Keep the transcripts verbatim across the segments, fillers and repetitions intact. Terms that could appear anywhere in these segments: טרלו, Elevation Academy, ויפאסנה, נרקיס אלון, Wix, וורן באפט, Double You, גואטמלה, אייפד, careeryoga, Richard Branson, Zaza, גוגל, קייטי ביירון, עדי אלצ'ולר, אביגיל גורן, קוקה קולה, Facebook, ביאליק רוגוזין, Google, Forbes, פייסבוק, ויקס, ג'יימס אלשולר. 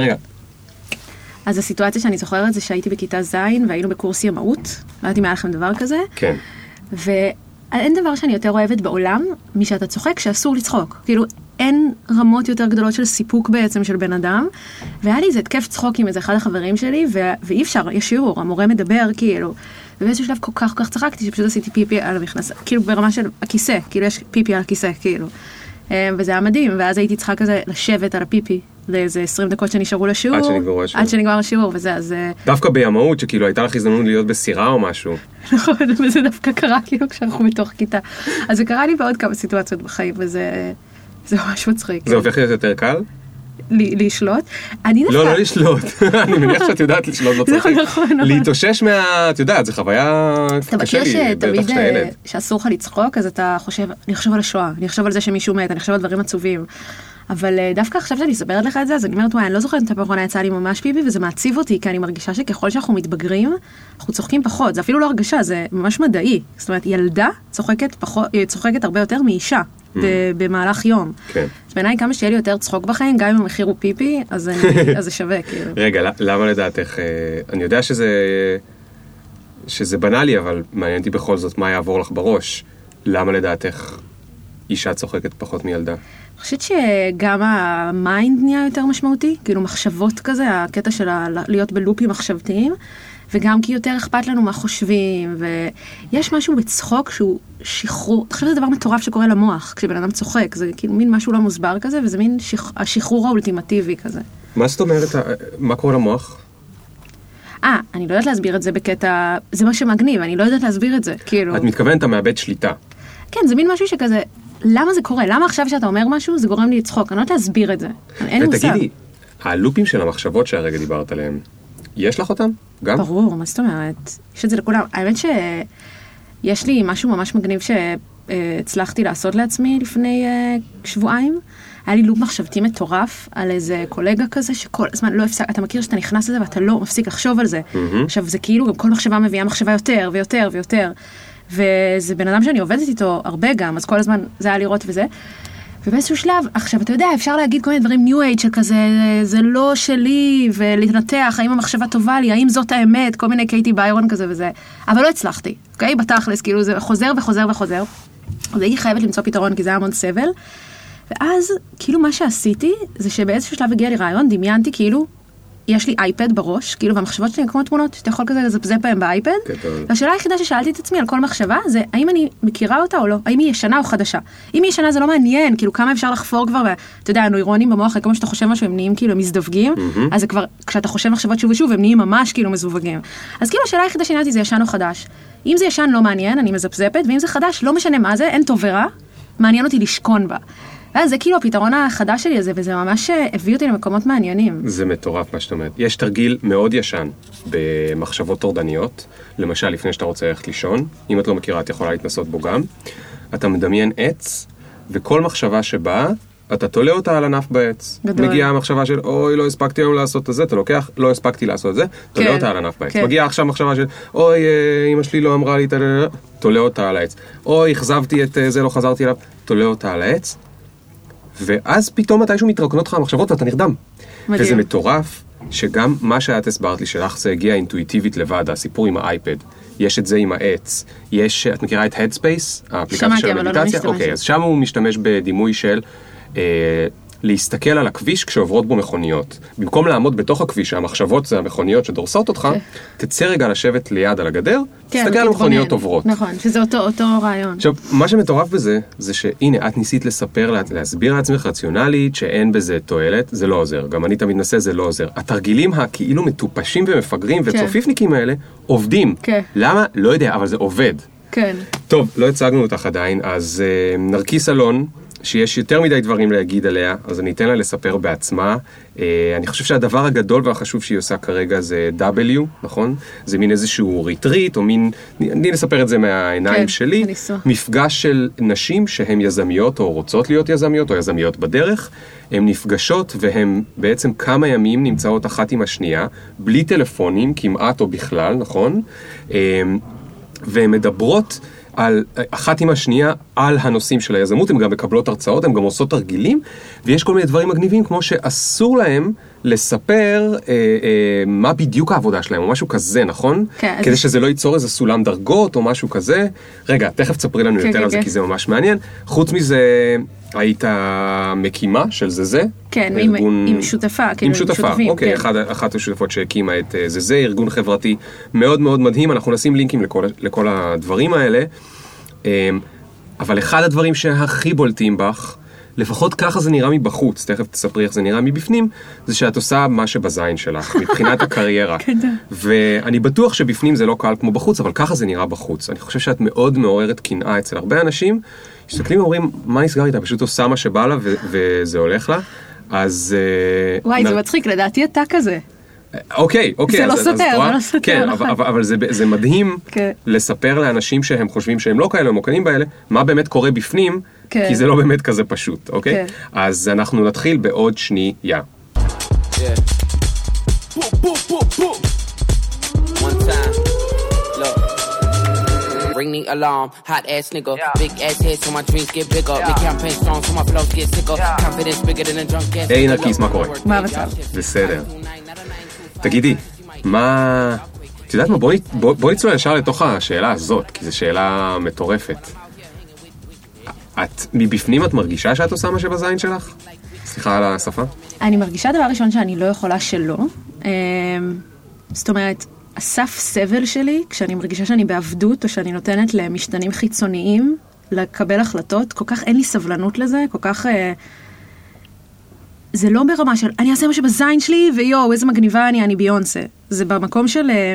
רגע. אז הסיטואציה שאני זוכרת זה שהייתי בכיתה זין, והיינו בקורס ימאות, לא יודעת אם היה לכם דבר כזה. כן. ואין דבר שאני יותר אוהבת בעולם, משאתה צוחק, שאסור לצחוק. כאילו, אין רמות יותר גדולות של סיפוק בעצם של בן אדם, והיה לי איזה תקף צחוק עם איזה אחד החברים שלי, ואי אפשר, יש שיעור, המורה מדבר, כאילו, ובאיזשהו שלב כל כך כל כך צחקתי, שפשוט עשיתי פיפי על המכנס, כאילו ברמה של הכיסא, כאילו יש פיפי על הכיסא, כאילו. וזה היה מדהים, ואז הייתי צריכה כזה לשבת על הפיפי, לאיזה עשרים דקות שנשארו לשיעור, עד שנגמרו השיעור. עד שנגמר השיעור, וזה אז... דווקא בימאות, שכאילו הייתה לך הזדמנות להיות בסירה או משהו. נכון, וזה דווקא קרה כאילו כשאנחנו מתוך כיתה. אז זה קרה לי בעוד כמה סיטואציות בחיים, וזה ממש מצחיק. זה הופך להיות יותר קל? לשלוט? לא, לא לשלוט. אני מניח שאת יודעת לשלוט, לא צריך. להתאושש מה... את יודעת, זו חוויה קשה לי. אתה מכיר שתמיד שאסור לך לצחוק, אז אתה חושב, אני חושב על השואה, אני חושב על זה שמישהו מת, אני חושב על דברים עצובים. אבל דווקא עכשיו שאני אסברת לך את זה, אז אני אומרת, וואי, אני לא זוכרת את הפרחונה, יצאה לי ממש פיבי, וזה מעציב אותי, כי אני מרגישה שככל שאנחנו מתבגרים, אנחנו צוחקים פחות. זה אפילו לא הרגשה, זה ממש מדעי. זאת אומרת, ילדה צוחקת פחות, צוחקת הרבה יותר מאישה. במהלך יום. כן. בעיניי כמה שיהיה לי יותר צחוק בחיים, גם אם המחיר הוא פיפי, אז זה שווה, כאילו. רגע, למה לדעתך? אני יודע שזה שזה בנאלי, אבל מעניין אותי בכל זאת מה יעבור לך בראש. למה לדעתך אישה צוחקת פחות מילדה? אני חושבת שגם המיינד נהיה יותר משמעותי, כאילו מחשבות כזה, הקטע של להיות בלופים מחשבתיים, וגם כי יותר אכפת לנו מה חושבים, ויש משהו בצחוק שהוא שחרור, אתה חושב שזה דבר מטורף שקורה למוח, כשבן אדם צוחק, זה כאילו מין משהו לא מוסבר כזה, וזה מין השחרור האולטימטיבי כזה. מה זאת אומרת, מה קורה למוח? אה, אני לא יודעת להסביר את זה בקטע, זה מה שמגניב, אני לא יודעת להסביר את זה, כאילו... את מתכוונת, אתה מאבד שליטה. כן, זה מין משהו שכזה, למה זה קורה? למה עכשיו שאתה אומר משהו, זה גורם לי לצחוק? אני לא יודעת להסביר את זה, אין מושג. ותגידי, הלופים של המחשבות שהרגע דיברת עליהם, יש לך אותם? גם? ברור, מה זאת אומרת? יש את זה לכולם. האמת שיש לי משהו ממש מגניב שהצלחתי לעשות לעצמי לפני שבועיים. היה לי לופ מחשבתי מטורף על איזה קולגה כזה שכל הזמן לא הפסק, אתה מכיר שאתה נכנס לזה ואתה לא מפסיק לחשוב על זה. עכשיו זה כאילו גם כל מחשבה מביאה מחשבה יותר ויותר ויותר. וזה בן אדם שאני עובדת איתו הרבה גם, אז כל הזמן זה היה לראות וזה. ובאיזשהו שלב, עכשיו, אתה יודע, אפשר להגיד כל מיני דברים ניו אייג' שכזה, זה לא שלי, ולהתנתח, האם המחשבה טובה לי, האם זאת האמת, כל מיני קייטי ביירון כזה וזה. אבל לא הצלחתי, אוקיי? בתכלס, כאילו, זה חוזר וחוזר וחוזר. אז הייתי חייבת למצוא פתרון, כי זה היה המון סבל. ואז, כאילו, מה שעשיתי, זה שבאיזשהו שלב הגיע לי רעיון, דמיינתי, כאילו, יש לי אייפד בראש, כאילו, והמחשבות שלי כמו תמונות, שאתה יכול כזה לזפזפ בהם באייפד. והשאלה היחידה ששאלתי את עצמי על כל מחשבה, זה האם אני מכירה אותה או לא, האם היא ישנה או חדשה. אם היא ישנה זה לא מעניין, כאילו, כמה אפשר לחפור כבר, ואתה יודע, הנוירונים במוח, כמו שאתה חושב משהו, הם נהיים כאילו מזדווגים, אז זה כבר, כשאתה חושב מחשבות שוב ושוב, הם נהיים ממש כאילו מזווגים. אז כאילו, השאלה היחידה ששאלתי, זה ישן או חדש. אם זה ישן, לא מעניין, אני מזפזפת, ואם זה חדש, לא משנה מה זה, אין טוב ורע, מעניין אותי לשכון בה. אז זה כאילו הפתרון החדש שלי הזה, וזה ממש הביא אותי למקומות מעניינים. זה מטורף מה שאתה אומרת. יש תרגיל מאוד ישן במחשבות טורדניות, למשל לפני שאתה רוצה ללכת לישון, אם את לא מכירה את יכולה להתנסות בו גם, אתה מדמיין עץ, וכל מחשבה שבאה, אתה תולה אותה על ענף בעץ. גדול. מגיעה המחשבה של, אוי, לא הספקתי היום לעשות את זה, אתה לוקח, לא הספקתי לעשות את זה, תולה כן, אותה על ענף בעץ. כן. מגיעה עכשיו מחשבה של, אוי, אמא שלי לא אמרה לי, תולה אותה על העץ. אוי, החזבתי את זה, לא חזרתי אליו, תולה אותה על העץ. ואז פתאום מתישהו מתרוקנות לך המחשבות ואתה נרדם. מדהים. וזה מטורף שגם מה שאת הסברת לי שלך זה הגיע אינטואיטיבית לבד, הסיפור עם האייפד. יש את זה עם העץ. יש, את מכירה את Headspace, האפליקציה של המדיטציה? שמעתי, אוקיי, אז שם הוא משתמש בדימוי של אה, להסתכל על הכביש כשעוברות בו מכוניות. במקום לעמוד בתוך הכביש, המחשבות זה המכוניות שדורסות אותך, תצא רגע לשבת ליד על הגדר, תסתכל על מכוניות עוברות. נכון, שזה אותו רעיון. עכשיו, מה שמטורף בזה, זה שהנה, את ניסית לספר, להסביר לעצמך רציונלית, שאין בזה תועלת, זה לא עוזר. גם אני תמיד נסה, זה לא עוזר. התרגילים הכאילו מטופשים ומפגרים וצופיפניקים האלה, עובדים. למה? לא יודע, אבל זה עובד. כן. טוב, לא הצגנו אותך עדיין, אז נרקיס אלון, שיש יותר מדי דברים להגיד עליה, אז אני אתן לה לספר בעצמה. אני חושב שהדבר הגדול והחשוב שהיא עושה כרגע זה W, נכון? זה מין איזשהו ריטריט, או מין, אני נספר את זה מהעיניים שלי, מפגש של נשים שהן יזמיות, או רוצות להיות יזמיות, או יזמיות בדרך, הן נפגשות, והן בעצם כמה ימים נמצאות אחת עם השנייה, בלי טלפונים, כמעט או בכלל, נכון? והן מדברות על אחת עם השנייה, על הנושאים של היזמות, הן גם מקבלות הרצאות, הן גם עושות תרגילים, ויש כל מיני דברים מגניבים, כמו שאסור להם לספר אה, אה, מה בדיוק העבודה שלהם, או משהו כזה, נכון? כן. כדי שזה לא ייצור איזה סולם דרגות, או משהו כזה. רגע, תכף תספרי לנו יותר על זה, כי זה ממש מעניין. חוץ מזה, היית מקימה של זזה? כן, ארגון... עם, עם שותפה. עם שותפה, אוקיי. כן. אחת השותפות שהקימה את זזה, ארגון חברתי מאוד מאוד מדהים. אנחנו נשים לינקים לכל, לכל הדברים האלה. אבל אחד הדברים שהכי בולטים בך, לפחות ככה זה נראה מבחוץ, תכף תספרי איך זה נראה מבפנים, זה שאת עושה מה שבזין שלך, מבחינת הקריירה. ואני בטוח שבפנים זה לא קל כמו בחוץ, אבל ככה זה נראה בחוץ. אני חושב שאת מאוד מעוררת קנאה אצל הרבה אנשים, שסתכלים ואומרים, מה נסגר איתה? פשוט עושה מה שבא לה ו- וזה הולך לה. אז... וואי, נ... זה מצחיק, לדעתי אתה כזה. אוקיי, אוקיי. זה אז, לא אז, סותר, אז, זה רואה... לא סותר. כן, אבל, אבל, אבל זה, זה מדהים לספר לאנשים שהם חושבים שהם לא כאלה, הם מוקנים באלה, מה באמת קורה בפנים, כן. כי זה לא באמת כזה פשוט, אוקיי? כן. אז אנחנו נתחיל בעוד שנייה. Yeah. בו, בו, בו, בו. One time. Ring the alarm, hot ass nigga, yeah. Big ass head so my dreams get bigger, yeah. Make campaign songs so my flows get sicker, yeah. Confidence bigger than a drunk ass. היי נרקיס, מה קורה? מה המצב? בסדר. תגידי, מה... את יודעת מה, בואי נצלול ישר לתוך השאלה הזאת, כי זו שאלה מטורפת. את, מבפנים את מרגישה שאת עושה מה שבזין שלך? סליחה על השפה. אני מרגישה דבר ראשון שאני לא יכולה שלא. זאת אומרת... הסף סבל שלי, כשאני מרגישה שאני בעבדות, או שאני נותנת למשתנים חיצוניים, לקבל החלטות, כל כך אין לי סבלנות לזה, כל כך... אה, זה לא ברמה של, אני אעשה משהו בזין שלי, ויואו, איזה מגניבה אני, אני ביונסה. זה במקום של... אה,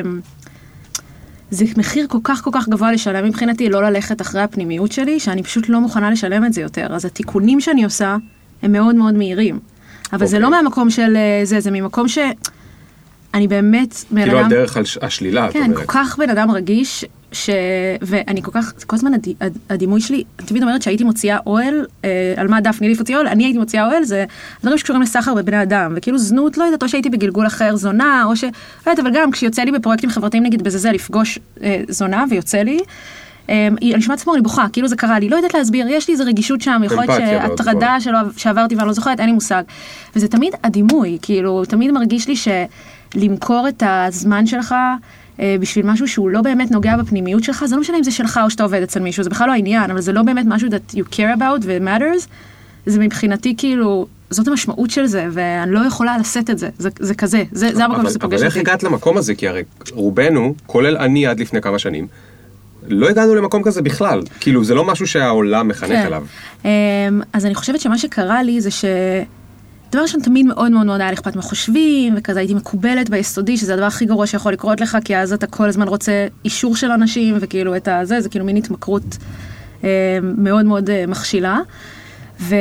זה מחיר כל כך כל כך גבוה לשלם, מבחינתי לא ללכת אחרי הפנימיות שלי, שאני פשוט לא מוכנה לשלם את זה יותר. אז התיקונים שאני עושה, הם מאוד מאוד מהירים. אבל okay. זה לא מהמקום של זה, זה ממקום ש... אני באמת... כאילו על דרך השלילה, את אומרת. כן, כל כך בן אדם רגיש, ואני כל כך, כל הזמן הדימוי שלי, אני תמיד אומרת שהייתי מוציאה אוהל, על מה דף ניליף הוציא אוהל, אני הייתי מוציאה אוהל, זה דברים שקשורים לסחר בבני אדם, וכאילו זנות, לא יודעת, או שהייתי בגלגול אחר זונה, או ש... לא יודעת, אבל גם כשיוצא לי בפרויקטים חברתיים, נגיד בזה זה לפגוש זונה, ויוצא לי, אני שמעת עצמו, אני בוכה, כאילו זה קרה לי, לא יודעת להסביר, יש לי איזו רגישות שם, יכול להיות שהטרדה שעברתי ואני לא זוכרת, אין לי מושג. וזה תמיד הדימוי, כאילו, תמיד מרגיש לי שלמכור את הזמן שלך בשביל משהו שהוא לא באמת נוגע בפנימיות שלך, זה לא משנה אם זה שלך או שאתה עובד אצל מישהו, זה בכלל לא העניין, אבל זה לא באמת משהו that you care about and matters, זה מבחינתי כאילו, זאת המשמעות של זה, ואני לא יכולה לשאת את זה, זה, זה כזה, זה, זה המקום שזה פוגש אותי. אבל איך הגעת למקום הזה? כי הרי רובנו, כולל אני עד לפני כמה שנים, לא הגענו למקום כזה בכלל. כאילו, זה לא משהו שהעולם מחנך עליו. אז אני חושבת שמה שקרה לי זה ש... דבר ראשון, תמיד מאוד מאוד מאוד היה אכפת מה חושבים, וכזה הייתי מקובלת ביסודי, שזה הדבר הכי גרוע שיכול לקרות לך, כי אז אתה כל הזמן רוצה אישור של אנשים, וכאילו את הזה, זה כאילו מין התמכרות מאוד מאוד מכשילה. ו...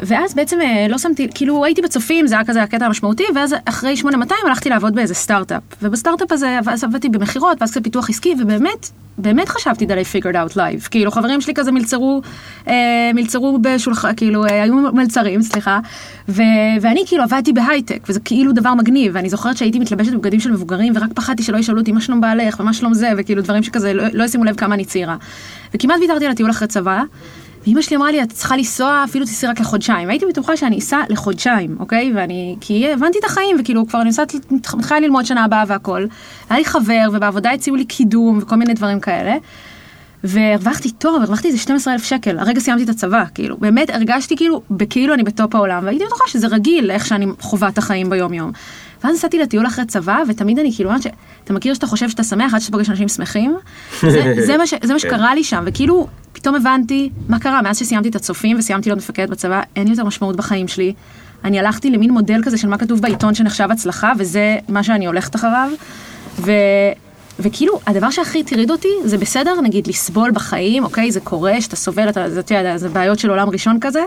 ואז בעצם לא שמתי, כאילו הייתי בצופים, זה היה כזה הקטע המשמעותי, ואז אחרי שמונה מאתיים הלכתי לעבוד באיזה סטארט-אפ. ובסטארט-אפ הזה עבדתי במחירות, ואז כזה פיתוח עסקי, ובאמת, באמת חשבתי that I figured out life. כאילו חברים שלי כזה מלצרו, מלצרו בשולחן, כאילו היו מלצרים, סליחה, ו- ואני כאילו עבדתי בהייטק, וזה כאילו דבר מגניב, ואני זוכרת שהייתי מתלבשת בבגדים של מבוגרים, ורק פחדתי שלא ישאלו אותי מה שלום בעלך, ומה שלום זה, וכאילו דברים שכזה, לא, לא ישימו לב כמה אני צעירה. וכמעט ויתרתי לטיול אחרי צבא, ואמא שלי אמרה לי, את צריכה לנסוע, אפילו תסעי רק לחודשיים. והייתי בטוחה שאני אסע לחודשיים, אוקיי? ואני, כי הבנתי את החיים, וכאילו כבר אני מתחילה ללמוד שנה הבאה והכל. היה לי חבר, ובעבודה הציעו לי קידום, וכל מיני דברים כאלה. והרווחתי תור, והרווחתי איזה שנים עשר אלף שקל. הרגע סיימתי את הצבא, כאילו. באמת הרגשתי כאילו, בכאילו אני בטופ העולם, והייתי בטוחה שזה רגיל, איך שאני חווה את החיים ביום-יום. ואז נסעתי לטיול אחרי צבא, ותמיד אני כאילו, אתה מכיר שאתה חושב שאתה שמח, עד שפגש אנשים שמחים? זה, זה מה ש, זה מה שקרה לי שם, וכאילו, פתאום הבנתי מה קרה, מאז שסיימתי את הצופים, וסיימתי להיות מפקדת בצבא, אין יותר משמעות בחיים שלי. אני הלכתי למין מודל כזה של מה כתוב בעיתון שנחשב הצלחה, וזה מה שאני הולכת אחריו. ו, וכאילו, הדבר שהכי תריד אותי, זה בסדר, נגיד, לסבול בחיים, אוקיי, זה קורה, שאתה סובל, אתה, זה, אתה, זה בעיות של עולם ראשון כזה,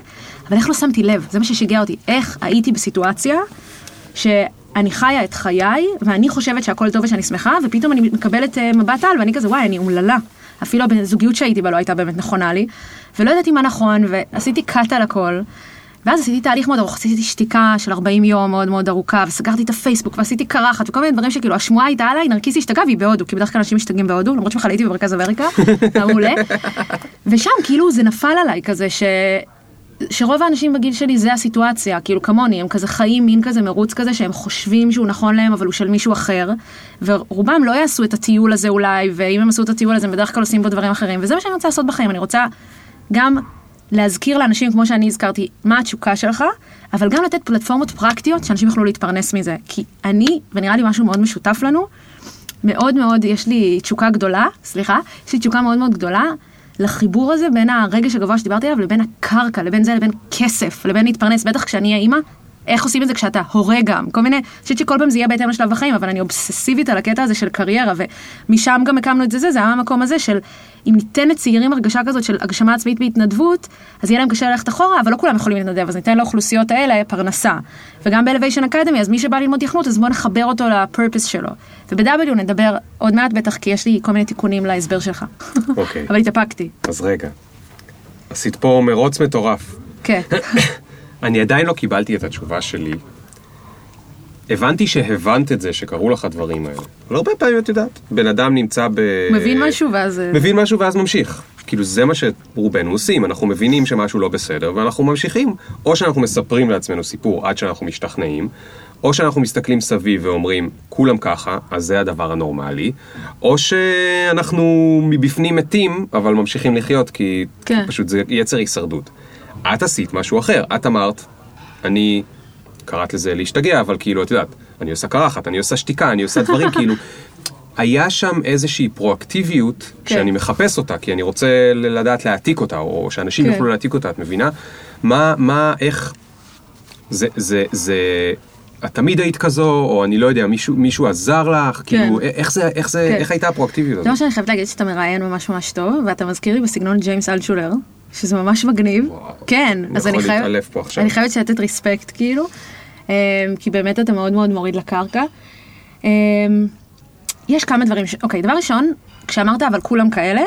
אבל איך לא שמתי לב? זה מה ששיגע אותי. איך הייתי בסיטואציה ש... אני חיה את חיי, ואני חושבת שהכל טוב ושאני שמחה, ופתאום אני מקבלת מבט על, ואני כזה, וואי, אני אומללה. אפילו הזוגיות שהייתי בה לא הייתה באמת נכונה לי, ולא ידעתי מה נכון, ועשיתי קאט על הכל, ואז עשיתי תהליך מאוד ארוך, עשיתי שתיקה של ארבעים יום מאוד מאוד ארוכה, וסגרתי את הפייסבוק, ועשיתי קרחת, וכל מיני דברים שכאילו, השמועה הייתה עליי, נרקיס השתגע והיא בהודו, כי בדרך כלל אנשים משתגעים בהודו, למרות שבכלל הייתי במרכז אמריקה, מעולה. ושם כאילו זה נפל עליי כזה, ש... שרוב האנשים בגיל שלי זה הסיטואציה, כאילו כמוני, הם כזה חיים מין כזה מרוץ כזה, שהם חושבים שהוא נכון להם, אבל הוא של מישהו אחר, ורובם לא יעשו את הטיול הזה אולי, ואם הם עשו את הטיול הזה, הם בדרך כלל עושים בו דברים אחרים, וזה מה שאני רוצה לעשות בחיים, אני רוצה גם להזכיר לאנשים, כמו שאני הזכרתי, מה התשוקה שלך, אבל גם לתת פלטפורמות פרקטיות, שאנשים יוכלו להתפרנס מזה, כי אני, ונראה לי משהו מאוד משותף לנו, מאוד מאוד, יש לי תשוקה גדולה, סליחה, יש לי תשוקה מאוד מאוד גדולה, לחיבור הזה בין הרגש הגבוה שדיברתי עליו, לבין הקרקע, לבין זה, לבין כסף, לבין להתפרנס, בטח כשאני אהיה אימא, איך עושים את זה כשאתה הורה גם, כל מיני, אני חושבת שכל פעם זה יהיה בהתאם לשלב החיים, אבל אני אובססיבית על הקטע הזה של קריירה, ומשם גם הקמנו את זה, זה, זה היה המקום הזה של, אם ניתן לצעירים הרגשה כזאת של הגשמה עצמית בהתנדבות, אז יהיה להם קשה ללכת אחורה, אבל לא כולם יכולים להתנדב, אז ניתן לאוכלוסיות האלה פרנסה. וגם ב-Elevation Academy, אז מי שבא ללמוד תכנות, אז בוא נחבר אותו לפרפס שלו. וב-W נדבר עוד מעט בטח, כי יש לי כל מיני תיקונים להסבר שלך. אוקיי. אבל התאפקתי. אז רגע, עשית פה מרוץ מטורף. כן. אני עדיין לא קיבלתי את התשובה שלי. הבנתי שהבנת את זה, שקראו לך הדברים האלה. אבל הרבה פעמים, את יודעת, בן אדם נמצא ב... מבין משהו ואז... מבין משהו ואז ממשיך. כאילו זה מה שרובנו עושים, אנחנו מבינים שמשהו לא בסדר, ואנחנו ממשיכים. או שאנחנו מספרים לעצמנו סיפור עד שאנחנו משתכנעים, או שאנחנו מסתכלים סביב ואומרים, כולם ככה, אז זה הדבר הנורמלי, או שאנחנו מבפנים מתים, אבל ממשיכים לחיות, כי כן. פשוט זה יצר הישרדות. את עשית משהו אחר, את אמרת, אני... קראת לזה להשתגע, אבל כאילו, את יודעת, אני עושה קרחת, אני עושה שתיקה, אני עושה דברים, כאילו, היה שם איזושהי פרואקטיביות שאני מחפש אותה, כי אני רוצה לדעת להעתיק אותה, או שאנשים יוכלו להעתיק אותה, את מבינה? מה, מה, איך, זה, זה, זה, את תמיד היית כזו, או אני לא יודע, מישהו, מישהו עזר לך, כאילו, איך זה, איך זה, איך הייתה הפרואקטיביות הזאת? זה מה שאני חייבת להגיד שאתה מראיין ממש ממש טוב, ואתה מזכיר לי בסגנון ג'יימס אלשולר, שזה ממש מגניב. וואו, כן, אז אני חייבת, אני חייבת שתת רספקט, כאילו. כי באמת אתה מאוד מאוד מוריד לקרקע. יש כמה דברים ש... אוקיי, דבר ראשון, כשאמרת אבל כולם כאלה,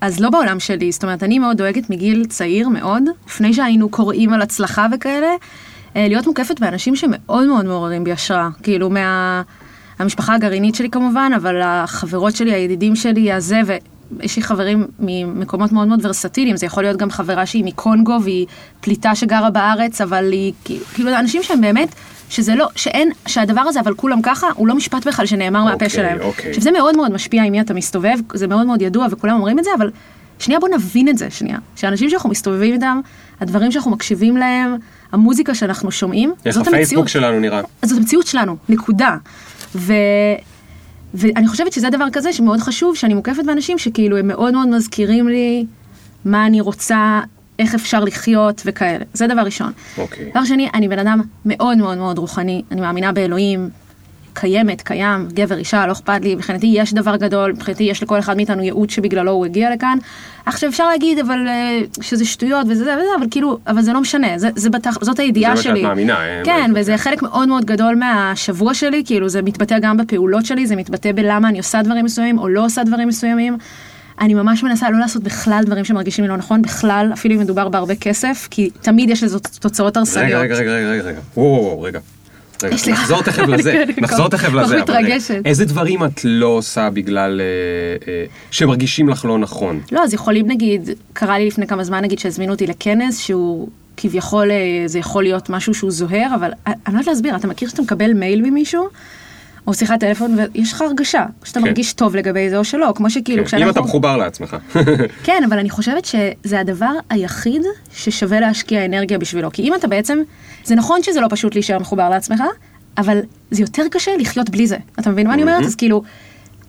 אז לא בעולם שלי. זאת אומרת, אני מאוד דואגת מגיל צעיר מאוד, לפני שהיינו קוראים על הצלחה וכאלה, להיות מוקפת באנשים שמאוד מאוד מעוררים בי השראה. כאילו, מה... המשפחה הגרעינית שלי כמובן, אבל החברות שלי, הידידים שלי, הזה, ו... יש לי חברים ממקומות מאוד מאוד ורסטיליים, זה יכול להיות גם חברה שהיא מקונגו, והיא פליטה שגרה בארץ, אבל היא, כאילו, אנשים שהם באמת, שזה לא, שאין, שהדבר הזה, אבל כולם ככה, הוא לא משפט בכלל שנאמר מהפה שלהם. שזה מאוד מאוד משפיע עם מי אתה מסתובב, זה מאוד מאוד ידוע, וכולם אומרים את זה, אבל שנייה, בוא נבין את זה, שנייה. שהאנשים שאנחנו מסתובבים איתם, הדברים שאנחנו מקשיבים להם, המוזיקה שאנחנו שומעים, זאת המציאות שלנו נראה. זאת המציאות שלנו, נקודה. ו... ואני חושבת שזה דבר כזה שמאוד חשוב, שאני מוקפת באנשים שכאילו הם מאוד מאוד מזכירים לי מה אני רוצה, איך אפשר לחיות וכאלה. זה דבר ראשון. אוקיי. דבר שני, אני בן אדם מאוד מאוד מאוד רוחני, אני מאמינה באלוהים, קיימת, קיים, גבר, אישה, לא אכפת לי, מבחינתי יש דבר גדול, מבחינתי יש לכל אחד מאיתנו ייעוד שבגללו הוא הגיע לכאן. עכשיו אפשר להגיד, אבל שזה שטויות וזה וזה, אבל כאילו, אבל זה לא משנה, זה, זה בטח, זאת הידיעה שלי. זה מה שאת מאמינה. כן, וזה חלק מאוד מאוד גדול מהשבוע שלי, כאילו זה מתבטא גם בפעולות שלי, זה מתבטא בלמה אני עושה דברים מסוימים או לא עושה דברים מסוימים. אני ממש מנסה לא לעשות בכלל דברים שמרגישים לי לא נכון, בכלל, אפילו אם מדובר בהרבה כסף, כי תמיד יש לזה תוצאות הרסניות. רגע, רגע, רגע, רגע. וואו, רגע. נחזור תכף לזה, נחזור תכף לזה, איזה דברים את לא עושה בגלל שמרגישים לך לא נכון? לא, אז יכולים נגיד, קרה לי לפני כמה זמן נגיד שהזמינו אותי לכנס, שהוא כביכול, זה יכול להיות משהו שהוא זוהר, אבל אני לא יודעת להסביר, אתה מכיר שאתה מקבל מייל ממישהו, או שיחת טלפון, ויש לך הרגשה, שאתה מרגיש טוב לגבי זה או שלא, כמו שכאילו כשאנחנו... אם אתה מחובר לעצמך. כן, אבל אני חושבת שזה הדבר היחיד ששווה להשקיע אנרגיה בשבילו, כי אם אתה בעצם... זה נכון שזה לא פשוט להישאר מחובר לעצמך, אבל זה יותר קשה לחיות בלי זה. אתה מבין מה אני אומרת? אז כאילו,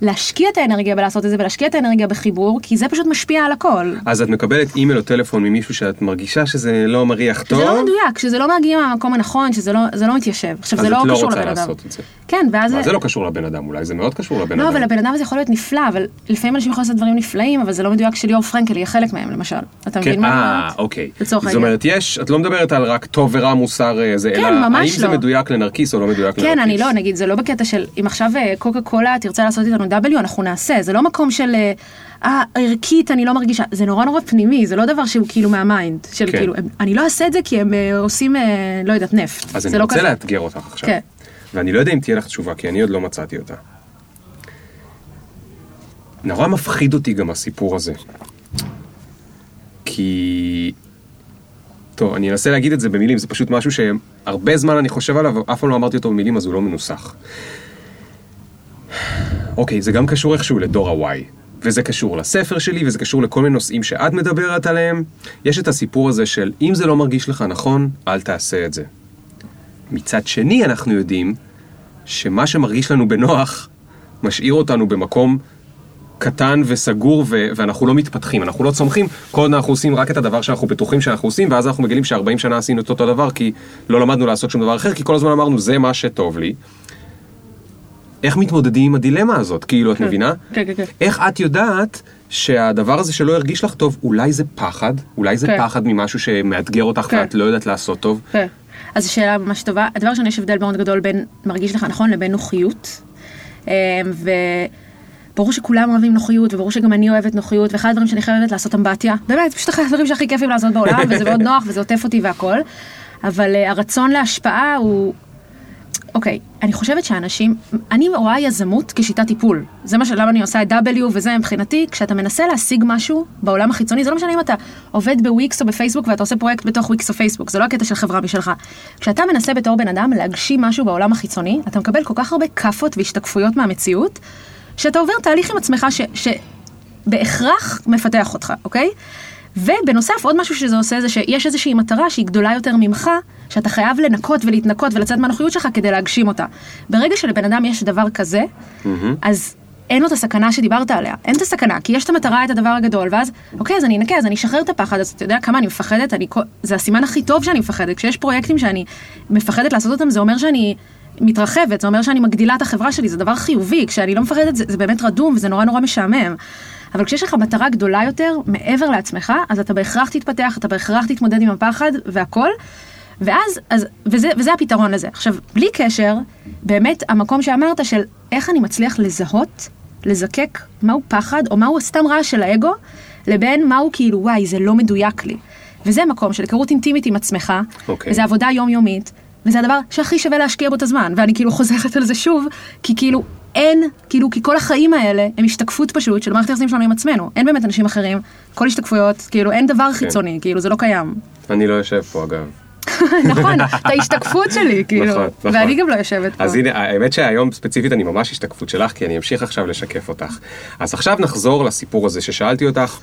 להשקיע את האנרגיה בלעשות את זה, ולהשקיע את האנרגיה בחיבור, כי זה פשוט משפיע על הכל. אז את מקבלת אימייל או טלפון ממישהו שאת מרגישה שזה לא מריח טוב? שזה לא מדויק, שזה לא מגיע מהמקום הנכון, שזה לא מתיישב. עכשיו, זה לא קשור לבן אדם. אז את לא רוצה לעשות את זה. כן, ואז... זה לא קשור לבן אדם, אולי זה מאוד קשור לבן אדם. לא, אבל לבן אדם זה יכול להיות נפלא, אבל לפעמים אנשים יכולים לעשות דברים נפלאים, אבל זה לא מדויק שליאור פרנקל יהיה חלק מהם, למשל. אתה מבין מה אני אומרת? זאת אומרת, יש, את לא מדברת על רק טוב ורע מוסר, אלא האם זה מדויק לנרקיס או לא מדויק לנרקיס. כן, אני לא, נגיד, זה לא בקטע של, אם עכשיו קוקה קולה תרצה לעשות איתנו ב-דאבל יו אנחנו נעשה, זה לא מקום של אה, ערכית, אני לא מרגישה, זה נורא נורא פנימי, זה לא דבר שהוא כאילו מהמיינד, של כן. כאילו, אני לא אעשה את זה כי הם עושים, לא יודעת, נפט. אז אני רוצה לא לאתגר אותך עכשיו, כן. ואני לא יודע אם תהיה לך תשובה, כי אני עוד לא מצאתי אותה. נורא מפחיד אותי גם הסיפור הזה, כי... טוב, אני אנסה להגיד את זה במילים, זה פשוט משהו שהרבה זמן אני חושב עליו, אף פעם לא אמרתי אותו במילים, אז הוא לא מנוסח. אוקיי, זה גם קשור איכשהו לדור הוואי, וזה קשור לספר שלי, וזה קשור לכל מיני נושאים שאת מדברת עליהם. יש את הסיפור הזה של, אם זה לא מרגיש לך נכון, אל תעשה את זה. מצד שני, אנחנו יודעים שמה שמרגיש לנו בנוח, משאיר אותנו במקום קטן וסגור, ו- ואנחנו לא מתפתחים, אנחנו לא צומחים, כל עוד אנחנו עושים רק את הדבר שאנחנו בטוחים שאנחנו עושים, ואז אנחנו מגלים ש-ארבעים שנה עשינו את אותו דבר, כי לא למדנו לעשות שום דבר אחר, כי כל הזמן אמרנו, זה מה שטוב לי. איך מתמודדים עם הדילמה הזאת? כאילו, את מבינה? כן, כן, כן. איך את יודעת שהדבר הזה שלא הרגיש לך טוב, אולי זה פחד, אולי זה פחד ממשהו שמאתגר אותך, ואת לא יודעת לעשות טוב? כן. אז השאלה ממש טובה. הדבר ראשון, יש הבדל מאוד גדול בין מרגיש לך נכון לבין נוחיות. ו... ברור שכולם אוהבים נוחיות, וברור שגם אני אוהבת נוחיות, ואחד הדברים שאני חייבת לעשות אמבטיה, באמת, פשוט אחד הדברים שהכי כיפים לעשות בעולם, וזה מאוד נוח, וזה עוטף אותי והכל, אבל uh, הרצון להשפעה הוא... אוקיי, okay, אני חושבת שאנשים... אני רואה יזמות כשיטת טיפול. זה מה שלמה אני עושה את דאבל יו, וזה מבחינתי, כשאתה מנסה להשיג משהו בעולם החיצוני, זה לא משנה אם אתה עובד בוויקס או בפייסבוק, ואתה עושה פרויקט בתוך וויקס או פייסבוק, זה לא הקטע של חברה משלך. כשאתה מנסה בתור בן אדם להגשים משהו בעולם החיצוני, אתה מקבל כל כך הרבה קפות והשתקפויות מהמציאות, שאתה עובר תהליך עם עצמך שבהכרח מפתח אותך, אוקיי? ובנוסף, עוד משהו שזה עושה זה שיש איזושהי מטרה שהיא גדולה יותר ממך, שאתה חייב לנקות ולהתנקות ולצאת מהנוחיות שלך כדי להגשים אותה. ברגע שלבן אדם יש דבר כזה, אז אין לו את הסכנה שדיברת עליה. אין את הסכנה, כי יש את המטרה, את הדבר הגדול, ואז, אוקיי, אז אני אנקה, אז אני אשחרר את הפחד, אז אתה יודע כמה אני מפחדת, אני, זה הסימן הכי טוב שאני מפחדת. כשיש פרויקטים שאני מפחדת לעשות אותם, זה אומר שאני מתרחבת, זה אומר שאני מגדילה את החברה שלי, זה דבר חיובי, כשאני לא מפחדת, זה, זה באמת רדום, וזה נורא נורא משעמם. אבל כשיש לך מטרה גדולה יותר, מעבר לעצמך, אז אתה בהכרח תתפתח, אתה בהכרח תתמודד עם הפחד, והכל, ואז, אז, וזה, וזה הפתרון לזה. עכשיו, בלי קשר, באמת המקום שאמרת של איך אני מצליח לזהות, לזקק מהו פחד, או מהו סתם רע של האגו, לבין מהו כאילו, וואי, זה לא מדויק לי. וזה מקום של היכרות אינטימית עם עצמך, אוקיי. וזה עבודה יומיומית, וזה הדבר שהכי שווה להשקיע בו את הזמן, ואני כאילו חוזרת על זה שוב, כי כאילו אין, כאילו, כי כל החיים האלה הם השתקפות פשוט של מערכת היחסים שלנו עם עצמנו. אין באמת אנשים אחרים, כל השתקפויות, כאילו אין דבר חיצוני, כאילו זה לא קיים. אני לא יושב פה אגב. נכון, את ההשתקפות שלי, כאילו. ואני גם לא יושבת פה. אז הנה, האמת שהיום ספציפית אני ממש השתקפות שלך, כי אני אמשיך עכשיו לשקף אותך. אז עכשיו נחזור לסיפור הזה ששאלתי אותך,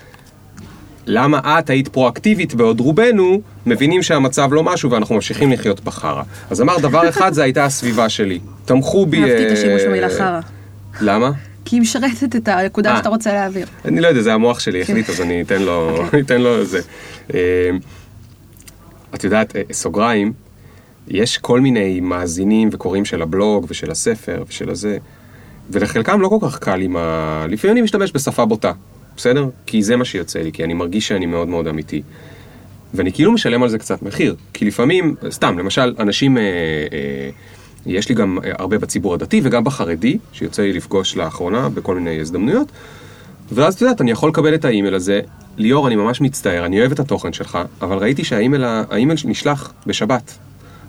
למה את היית פרואקטיבית בעוד רובנו, מבינים שהמצב לא משהו ואנחנו ממשיכים לחיות בחרה. אז אמר, דבר אחד זה הייתה הסביבה שלי. תמכו בי... אהבתי את השימוש במילה חרה. למה? כי היא משרתת את הנקודה שאתה רוצה להעביר. אני לא יודע, זה המוח שלי החליט, אז אני אתן לו זה. את יודעת, סוגריים, יש כל מיני מאזינים וקוראים של הבלוג ושל הספר ושל הזה, ולחלקם לא כל כך קל עם ה... לפעמים אני משתמש בשפה בוטה. בסדר? כי זה מה שיוצא לי, כי אני מרגיש שאני מאוד מאוד אמיתי. ואני כאילו משלם על זה קצת מחיר. כי לפעמים, סתם, למשל, אנשים, אה, אה, יש לי גם הרבה בציבור הדתי וגם בחרדי, שיוצא לי לפגוש לאחרונה בכל מיני הזדמנויות, ואז אתה יודעת, אני יכול לקבל את האימייל הזה, ליאור, אני ממש מצטער, אני אוהב את התוכן שלך, אבל ראיתי שהאימייל, האימייל נשלח בשבת.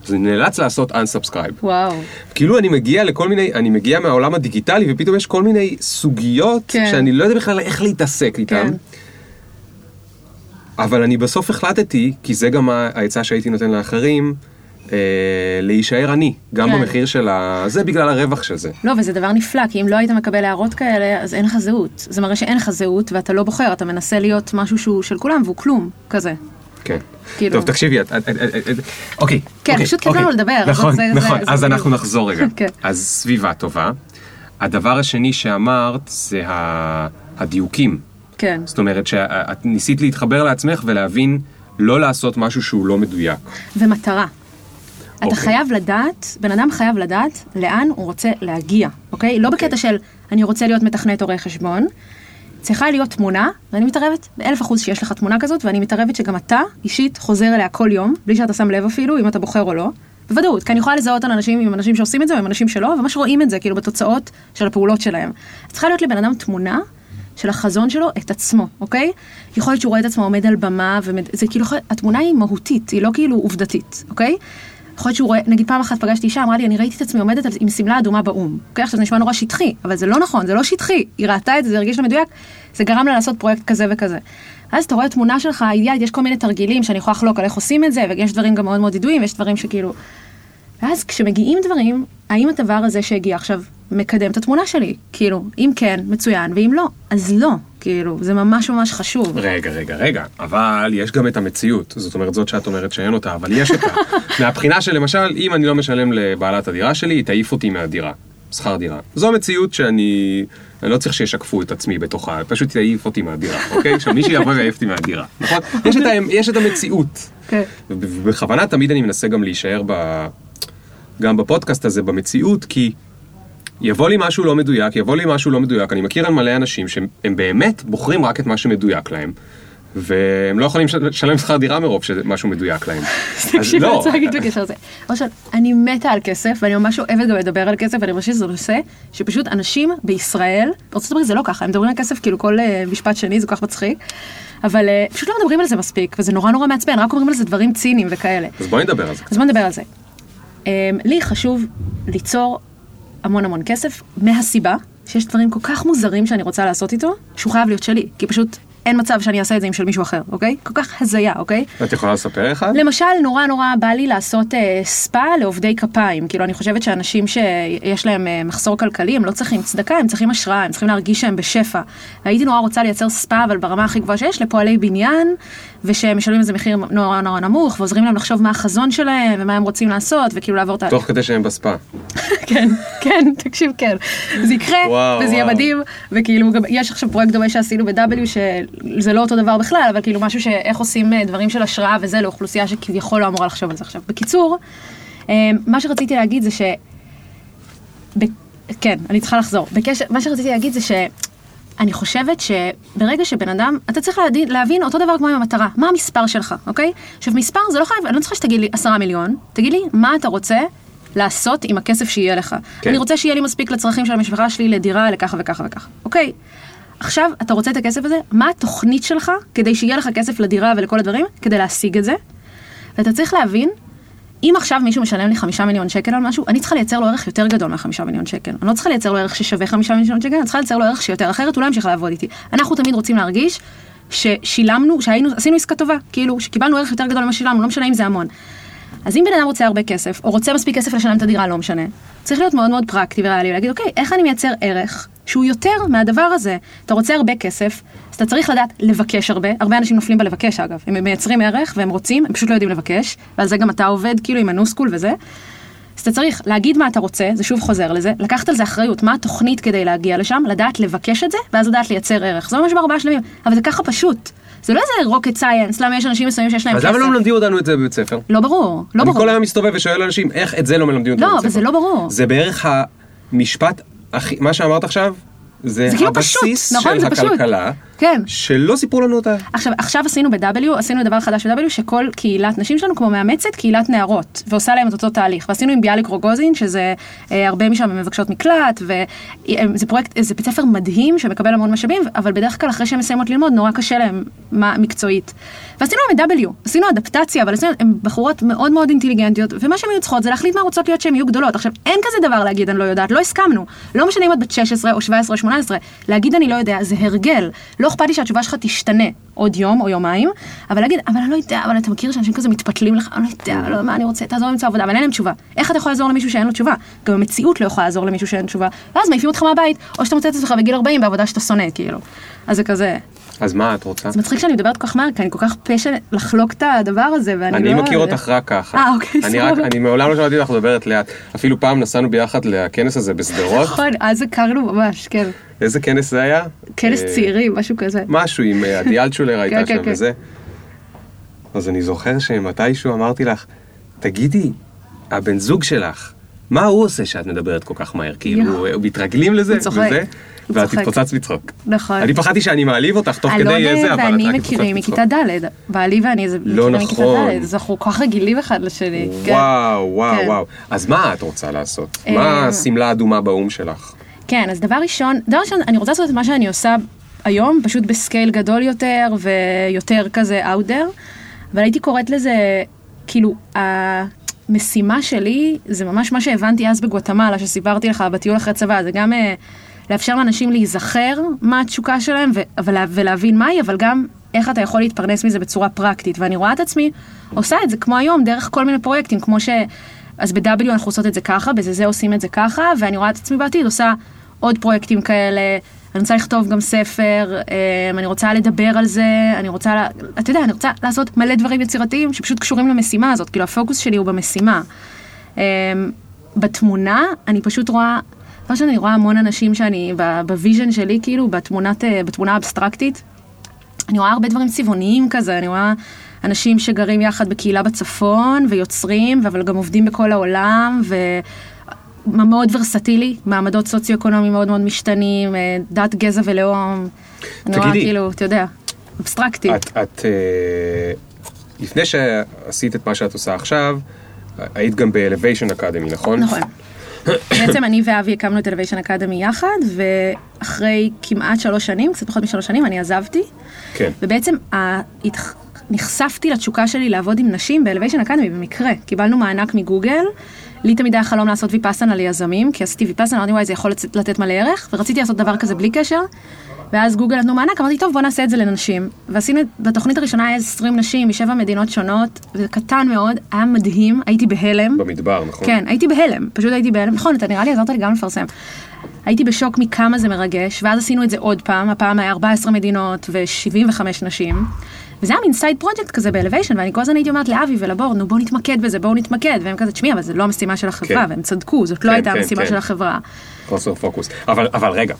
אז אני נאלץ לעשות unsubscribe. וואו. כאילו אני מגיע לכל מיני, אני מגיע מהעולם הדיגיטלי, ופתאום יש כל מיני סוגיות, כן. שאני לא יודע בכלל איך להתעסק איתן. כן. אבל אני בסוף החלטתי, כי זה גם ההצעה שהייתי נותן לאחרים, אה, להישאר אני, גם כן. במחיר של ה... זה בגלל הרווח של זה. לא, וזה דבר נפלא, כי אם לא היית מקבל הערות כאלה, אז אין לך זהות. זה מראה שאין לך זהות, ואתה לא בוחר, אתה מנסה להיות משהו שהוא של כולם, והוא כלום, כזה. כן. טוב, תקשיבי, את... אוקיי. כן, פשוט קטענו לדבר. נכון, נכון. אז אנחנו נחזור רגע. אז סביבה טובה. הדבר השני שאמרת זה הדיוקים. כן. זאת אומרת שאת ניסית להתחבר לעצמך ולהבין לא לעשות משהו שהוא לא מדויק. ומטרה. אתה חייב לדעת, בן אדם חייב לדעת לאן הוא רוצה להגיע, אוקיי? לא בקטע של אני רוצה להיות מתכנת או רואה חשבון, צריכה להיות תמונה, ואני מתערבת באלף אחוז שיש לך תמונה כזאת, ואני מתערבת שגם אתה אישית חוזר אליה כל יום, בלי שאתה שם לב אפילו, אם אתה בוחר או לא, בוודאות, כי אני יכולה לזהות על אנשים, עם אנשים שעושים את זה, ועם אנשים שלא, וממש רואים את זה, כאילו, בתוצאות של הפעולות שלהם. צריכה להיות לבן אדם תמונה של החזון שלו, את עצמו, אוקיי? יכול להיות שהוא רואה את עצמו עומד על במה, וזה כאילו, התמונה היא מהותית, היא לא כאילו עובדתית, אוקיי? יכול להיות שהוא רואה, נגיד פעם אחת פגשתי אישה, אמרה לי, אני ראיתי את עצמי עומדת עם סמלה אדומה באום. אוקיי? עכשיו זה נשמע נורא שטחי, אבל זה לא נכון, זה לא שטחי. היא ראתה את זה, זה הרגיש לה מדויק, זה גרם לה לעשות פרויקט כזה וכזה. אז אתה רואה תמונה שלך, אידיאלית, יש כל מיני תרגילים שאני יכולה לחלוק על איך עושים את זה, ויש דברים גם מאוד מאוד ידועים, ויש דברים שכאילו... ואז כשמגיעים דברים, האם הדבר הזה שהגיע עכשיו מקדם את התמונה שלי? כאילו, אם כן, מצוין, ואם לא, אז לא. כאילו, זה ממש ממש חשוב. רגע, רגע, רגע. אבל יש גם את המציאות. זאת אומרת, זאת שאת אומרת שאין אותה, אבל יש אותה. מהבחינה של, למשל, אם אני לא משלם לבעלת הדירה שלי, היא תעיף אותי מהדירה. שכר דירה. זו מציאות שאני... אני לא צריך שישקפו את עצמי בתוכה, פשוט יעיף אותי מהדירה, אוקיי? שמישהי יבוא ויעיף אותי מהדירה, נכון? יש את ה... יש את המציאות. ובכוונה תמיד אני מנסה גם להישאר ב... גם בפודקאסט הזה, במציאות, כי יבוא לי משהו לא מדויק, יבוא לי משהו לא מדויק. אני מכיר על מלא אנשים שהם באמת בוחרים רק את מה שמדויק להם. והם לא יכולים לשלם שכר דירה מרוב שמשהו מדויק להם. תקשיב, אני רוצה להגיד בקשר לזה. ראשון, אני מתה על כסף, ואני ממש אוהבת גם לדבר על כסף, ואני חושבת שזה נושא שפשוט אנשים בישראל, בארצות הברית זה לא ככה, הם מדברים על כסף, כאילו כל משפט שני, זה כל כך מצחיק, אבל פשוט לא מדברים על זה מספיק, וזה נורא נורא מעצבן, רק אומרים על זה דברים ציניים וכאלה. אז בואי נדבר על זה. אז בואי נדבר על זה. לי חשוב ליצור המון המון כסף, מהסיבה שיש דברים כל כך מוזרים שאני רוצה לעשות איתו, שהוא חייב להיות שלי, כי פשוט אין מצב שאני אעשה את זה עם של מישהו אחר, אוקיי? כל כך הזיה, אוקיי? את יכולה לספר אחד? למשל, נורא נורא בא לי לעשות אה, ספה לעובדי כפיים. כאילו, אני חושבת שאנשים שיש להם אה, מחסור כלכלי, הם לא צריכים צדקה, הם צריכים השראה, הם צריכים להרגיש שהם בשפע. הייתי נורא רוצה לייצר ספה, אבל ברמה הכי גבוהה שיש, לפועלי בניין, ושמשלמים איזה מחיר נורא נורא נמוך, ועוזרים להם לחשוב מה החזון שלהם, ומה הם רוצים לעשות, וכאילו לעבור את... תוך כדי שהם בספה. כן, כן, תקשיב, כן. זה יקרה, וזה יהיה מדהים, וכאילו, יש עכשיו פרויקט דומה שעשינו ב-W, שזה לא אותו דבר בכלל, אבל כאילו משהו שאיך עושים דברים של השראה וזה לאוכלוסייה שכביכול לא אמורה לחשוב על זה עכשיו. בקיצור, מה שרציתי להגיד זה ש... כן, אני צריכה לחזור. מה שרציתי להגיד זה ש... אני חושבת שברגע שבן אדם, אתה צריך להבין אותו דבר כמו עם המטרה, מה המספר שלך, אוקיי? עכשיו, מספר זה לא חייב, אני לא צריכה שתגיד לי עשרה מיליון, תגיד לי מה אתה רוצה לעשות עם הכסף שיהיה לך. אני רוצה שיהיה לי מספיק לצרכים של המשפחה שלי, לדירה, לכך וכך וכך, אוקיי? עכשיו, אתה רוצה את הכסף הזה, מה התוכנית שלך כדי שיהיה לך כסף לדירה ולכל הדברים, כדי להשיג את זה? ואתה צריך להבין, אם עכשיו מישהו משלם לי חמישה מיליון שקל על משהו, אני צריכה לייצר לו ערך יותר גדול מהחמישה מיליון שקל. אני לא צריכה לייצר לו ערך ששווה חמישה מיליון שקל, אני צריכה לייצר לו ערך שיותר, אחרת הוא לא ימשיך לעבוד איתי. אנחנו תמיד רוצים להרגיש ששילמנו, שהיינו, עשינו עסקה טובה, כאילו, שקיבלנו ערך יותר גדול ממה שילמנו, לא משנה אם זה המון. אז אם בן אדם רוצה הרבה כסף, או רוצה מספיק כסף לשלם את הדירה, לא משנה. צריך להיות מאוד מאוד פרקטי וריאלי, ולהגיד, אוקיי, איך אני מייצר ערך שהוא יותר מהדבר הזה? אתה רוצה הרבה כסף, אז אתה צריך לדעת לבקש הרבה. הרבה אנשים נופלים בלבקש, אגב. הם מייצרים ערך והם רוצים, הם פשוט לא יודעים לבקש, ועל זה גם אתה עובד, כאילו, עם הנוסקול וזה. אז אתה צריך להגיד מה אתה רוצה, זה שוב חוזר לזה, לקחת על זה אחריות, מה התוכנית כדי להגיע לשם, לדעת לבקש את זה, ואז לדעת לייצר ערך. זה ממש בארבעה שלבים, אבל זה ככה פשוט. זה לא איזה rocket science, למה יש אנשים מסוימים שיש להם כסף. אז למה לא מלמדים אותנו את זה בבית ספר? לא ברור, לא ברור. אני כל היום מסתובב ושואל אנשים, איך את זה לא מלמדים אותנו בבית ספר? לא, אבל זה לא ברור. זה בערך המשפט, מה שאמרת עכשיו, זה הבסיס של הכלכלה, שלא סיפרו לנו אותה. עכשיו עשינו ב-W, עשינו דבר חדש ב-W, שכל קהילת נשים שלנו כמו מאמצת, קהילת נערות, ועושה להם את אותו תהליך. ועשינו עם ביאליק רוגוזין, שזה הרבה משם מבקשות מקלט, וזה פרויקט, זה בית ספר מדהים שמקבל המון משאבים, אבל בדרך כלל אחרי שהם מסיימות ללמוד, נורא קשה להם מקצועית. ועשינו עם ב-W, עשינו אדפטציה, אבל עשינו, הן בחורות מאוד מאוד אינטליגנטיות, ומה שהן היו צריכות זה להחליט מה רוצות להיות שהן יהיו גדולות. עכשיו, אין כזה דבר להגיד, אני לא יודעת, לא הסכמנו. לא משנה אם את בת שש עשרה או שבע עשרה או שמונה עשרה, להגיד אני לא יודע, זה הרגל. לא אכפת לי שהתשובה שלך תשתנה עוד יום או יומיים, אבל להגיד, אבל אני לא יודע, אבל אתה מכיר שאנשים כזה מתפתלים לך, אני לא יודע, לא, מה אני רוצה, תעזור למצוא עבודה, אבל אין להם תשובה. איך אתה יכול לעזור למישהו שאין לו תשובה? גם המציאות לא יכולה לעזור למישהו שאין תשובה, ואז מעיפים אותך מהבית, או שאתה מוצא את עצמך בגיל ארבעים בעבודה שאתה שונא, כאילו. אז זה כזה. אז מה את רוצה? זה מצחיק שאני מדברת כל כך מהר, כי אני כל כך פשן לחלוק את הדבר הזה, ואני אני לא... אני מכיר אותך רק ככה. אה, אוקיי, אני רק, אני מעולם לא שמעתי לך לדברת לאט. אפילו פעם נסענו ביחד לכנס הזה בסדרות. נכון, אז הכרנו ממש, כן. איזה כנס זה היה? כנס צעירים, משהו כזה. משהו עם עדי אלצ'ולר הייתה שם וזה. אז אני זוכר שמתישהו אמרתי לך, תגידי, הבן זוג שלך, מה הוא עושה שאת מדברת כל כך מהר? כאילו, מתרגלים לזה וזה. ואת התפוצץ מצחוק. נכון. אני פחדתי שאני מעליב אותך תוך כדי איזה, אבל את רק התפוצץ מצחוק. אלונה ואני מכירים מכיתה ד', בעלי ואני מכירים מכיתה ד', אז אנחנו כל כך רגילים אחד לשני. וואו, וואו, וואו. אז מה את רוצה לעשות? מה הסמלה האדומה באום שלך? כן, אז דבר ראשון, דבר ראשון, אני רוצה לעשות את מה שאני עושה היום, פשוט בסקייל גדול יותר, ויותר כזה אאוטדר, אבל הייתי קוראת לזה, כאילו, המשימה שלי, זה ממש מה שהבנתי אז בגואטמלה, שסיפרתי לך בטיול אחרי צבא, זה גם לאפשר לאנשים להיזכר מה התשוקה שלהם, ולהבין מהי, אבל גם איך אתה יכול להתפרנס מזה בצורה פרקטית, ואני רואה את עצמי, עושה את זה כמו היום, דרך כל מיני פרויקטים, כמו ש... אז ב-W אנחנו עושות את זה ככה, בזה זה עושים את זה ככה, ואני רואה את עצמי בעתיד, עושה עוד פרויקטים כאלה, אני רוצה לכתוב גם ספר, אני רוצה לדבר על זה, אני רוצה, אתה יודע, אני רוצה לעשות מלא דברים יצירתיים שפשוט קשורים למשימה הזאת, כאילו הפוקוס שלי הוא במשימה. בתמונה, אני פשוט רואה, לא שאני רואה המון אנשים שאני, בוויז'ן שלי, כאילו, בתמונת, בתמונה אבסטרקטית, אני רואה הרבה דברים צבעוניים כזה, אני רואה אנשים שגרים יחד בקהילה בצפון, ויוצרים, אבל גם עובדים בכל העולם, ו... מאוד ורסטילי, מעמדות סוציו-אקונומיים מאוד מאוד משתנים, דת, גזע ולאום. אני רואה כאילו, אתה יודע, אבסטרקטי. את, את, לפני שעשית את מה שאת עושה עכשיו, היית גם ב-Elevation Academy, נכון? נכון. בעצם אני ואבי הקמנו את Elevation Academy יחד, ואחרי כמעט שלוש שנים, קצת פחות משלוש שנים, אני עזבתי. כן. ובעצם נחשפתי לתשוקה שלי לעבוד עם נשים ב-Elevation Academy במקרה. קיבלנו מענק מגוגל, לי תמיד היה חלום לעשות ויפאסנה ליזמים, כי עשיתי ויפאסנה, אמרתי, וואי, זה יכול לתת מלא ערך, ורציתי לעשות דבר כזה בלי קשר, ואז גוגל נתנו מענק, אמרתי, טוב, בוא נעשה את זה לנשים. ועשינו, בתוכנית הראשונה היה עשרים נשים, משבע מדינות שונות, זה קטן מאוד, היה מדהים, הייתי בהלם. במדבר, נכון? כן, הייתי בהלם, פשוט הייתי בהלם, נכון, אתה נראה לי, עזרת לי גם לפרסם. הייתי בשוק מכמה זה מרגש, ואז עשינו את זה עוד פעם, הפעם היה ארבע עשרה מדינות ו-שבעים וחמש נשים, וזה היה מין סייד פרויקט כזה ב-Elevation, ואני כל הזמן הייתי אומרת לאבי ולבור, נו בואו נתמקד בזה, בואו נתמקד, והם כזה, תשמעי, אבל זה לא המשימה של החברה, והם צדקו, זאת לא הייתה המשימה של החברה. חוסר פוקוס. אבל רגע,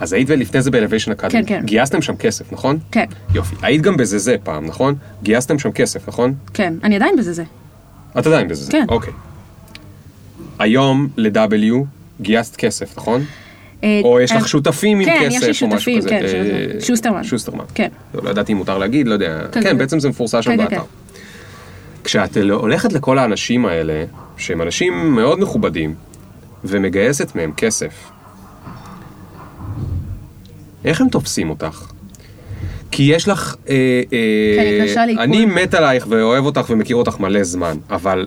אז היית ולפני זה ב-Elevation Academy, גייסתם שם כסף, נכון? כן. יופי, היית גם בזה זה פעם, נכון? גייסתם שם כסף, נכון? כן, אני עדיין בזה זה. את עדיין בזה זה? כן. אוקיי. היום ל-W גייסת כסף, נכון? או יש לך שותפים עם כסף או משהו כזה. כן, יש לי שותפים, כן, שוסטרמן. שוסטרמן. כן. לא ידעתי אם מותר להגיד, לא יודע. כן, בעצם זה מפורסם שם באתר. כשאת הולכת לכל האנשים האלה, שהם אנשים מאוד מכובדים, ומגייסת מהם כסף, איך הם תופסים אותך? כי יש לך... אני מת עלייך ואוהב אותך ומכיר אותך מלא זמן, אבל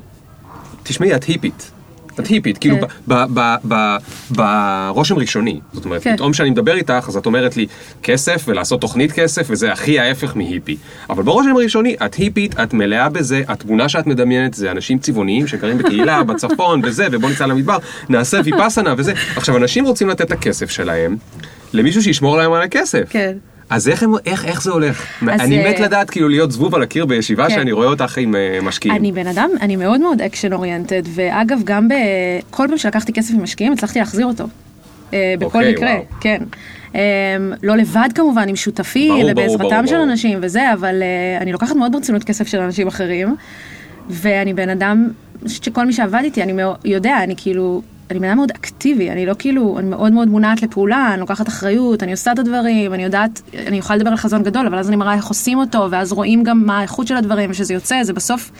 תשמעי, את היפית. את היפית, כאילו ברושם ראשוני, זאת אומרת, פתאום שאני מדבר איתך, אז את אומרת לי כסף ולעשות תוכנית כסף, וזה הכי ההפך מהיפי. אבל ברושם ראשוני, את היפית, את מלאה בזה, התמונה שאת מדמיינת זה אנשים צבעוניים שגרים בקהילה, בצפון וזה, ובוא נצא למדבר, נעשה ויפאסנה וזה. עכשיו, אנשים רוצים לתת את הכסף שלהם למישהו שישמור להם על הכסף. כן. אז איך, איך, איך זה הולך? אני מת לדעת כאילו להיות זבוב על הקיר בישיבה שאני רואה אותך עם משקיעים. אני בן אדם, אני מאוד מאוד אקשן אוריינטד, ואגב גם בכל פעם שלקחתי כסף עם משקיעים, הצלחתי להחזיר אותו. בכל מקרה, כן. לא לבד כמובן, עם שותפים ובעזרתם של אנשים וזה, אבל אני לוקחת מאוד ברצינות כסף של אנשים אחרים, ואני בן אדם, שכל מי שעבד איתי, אני יודע, אני כאילו... אני מנה מאוד אקטיבי, אני לא כאילו, אני מאוד מאוד מונעת לפעולה, אני לוקחת אחריות, אני עושה את הדברים, אני יודעת, אני יכולה לדבר על חזון גדול, אבל אז אני מראה איך עושים אותו, ואז רואים גם מה האיכות של הדברים, שזה יוצא, זה בסוף,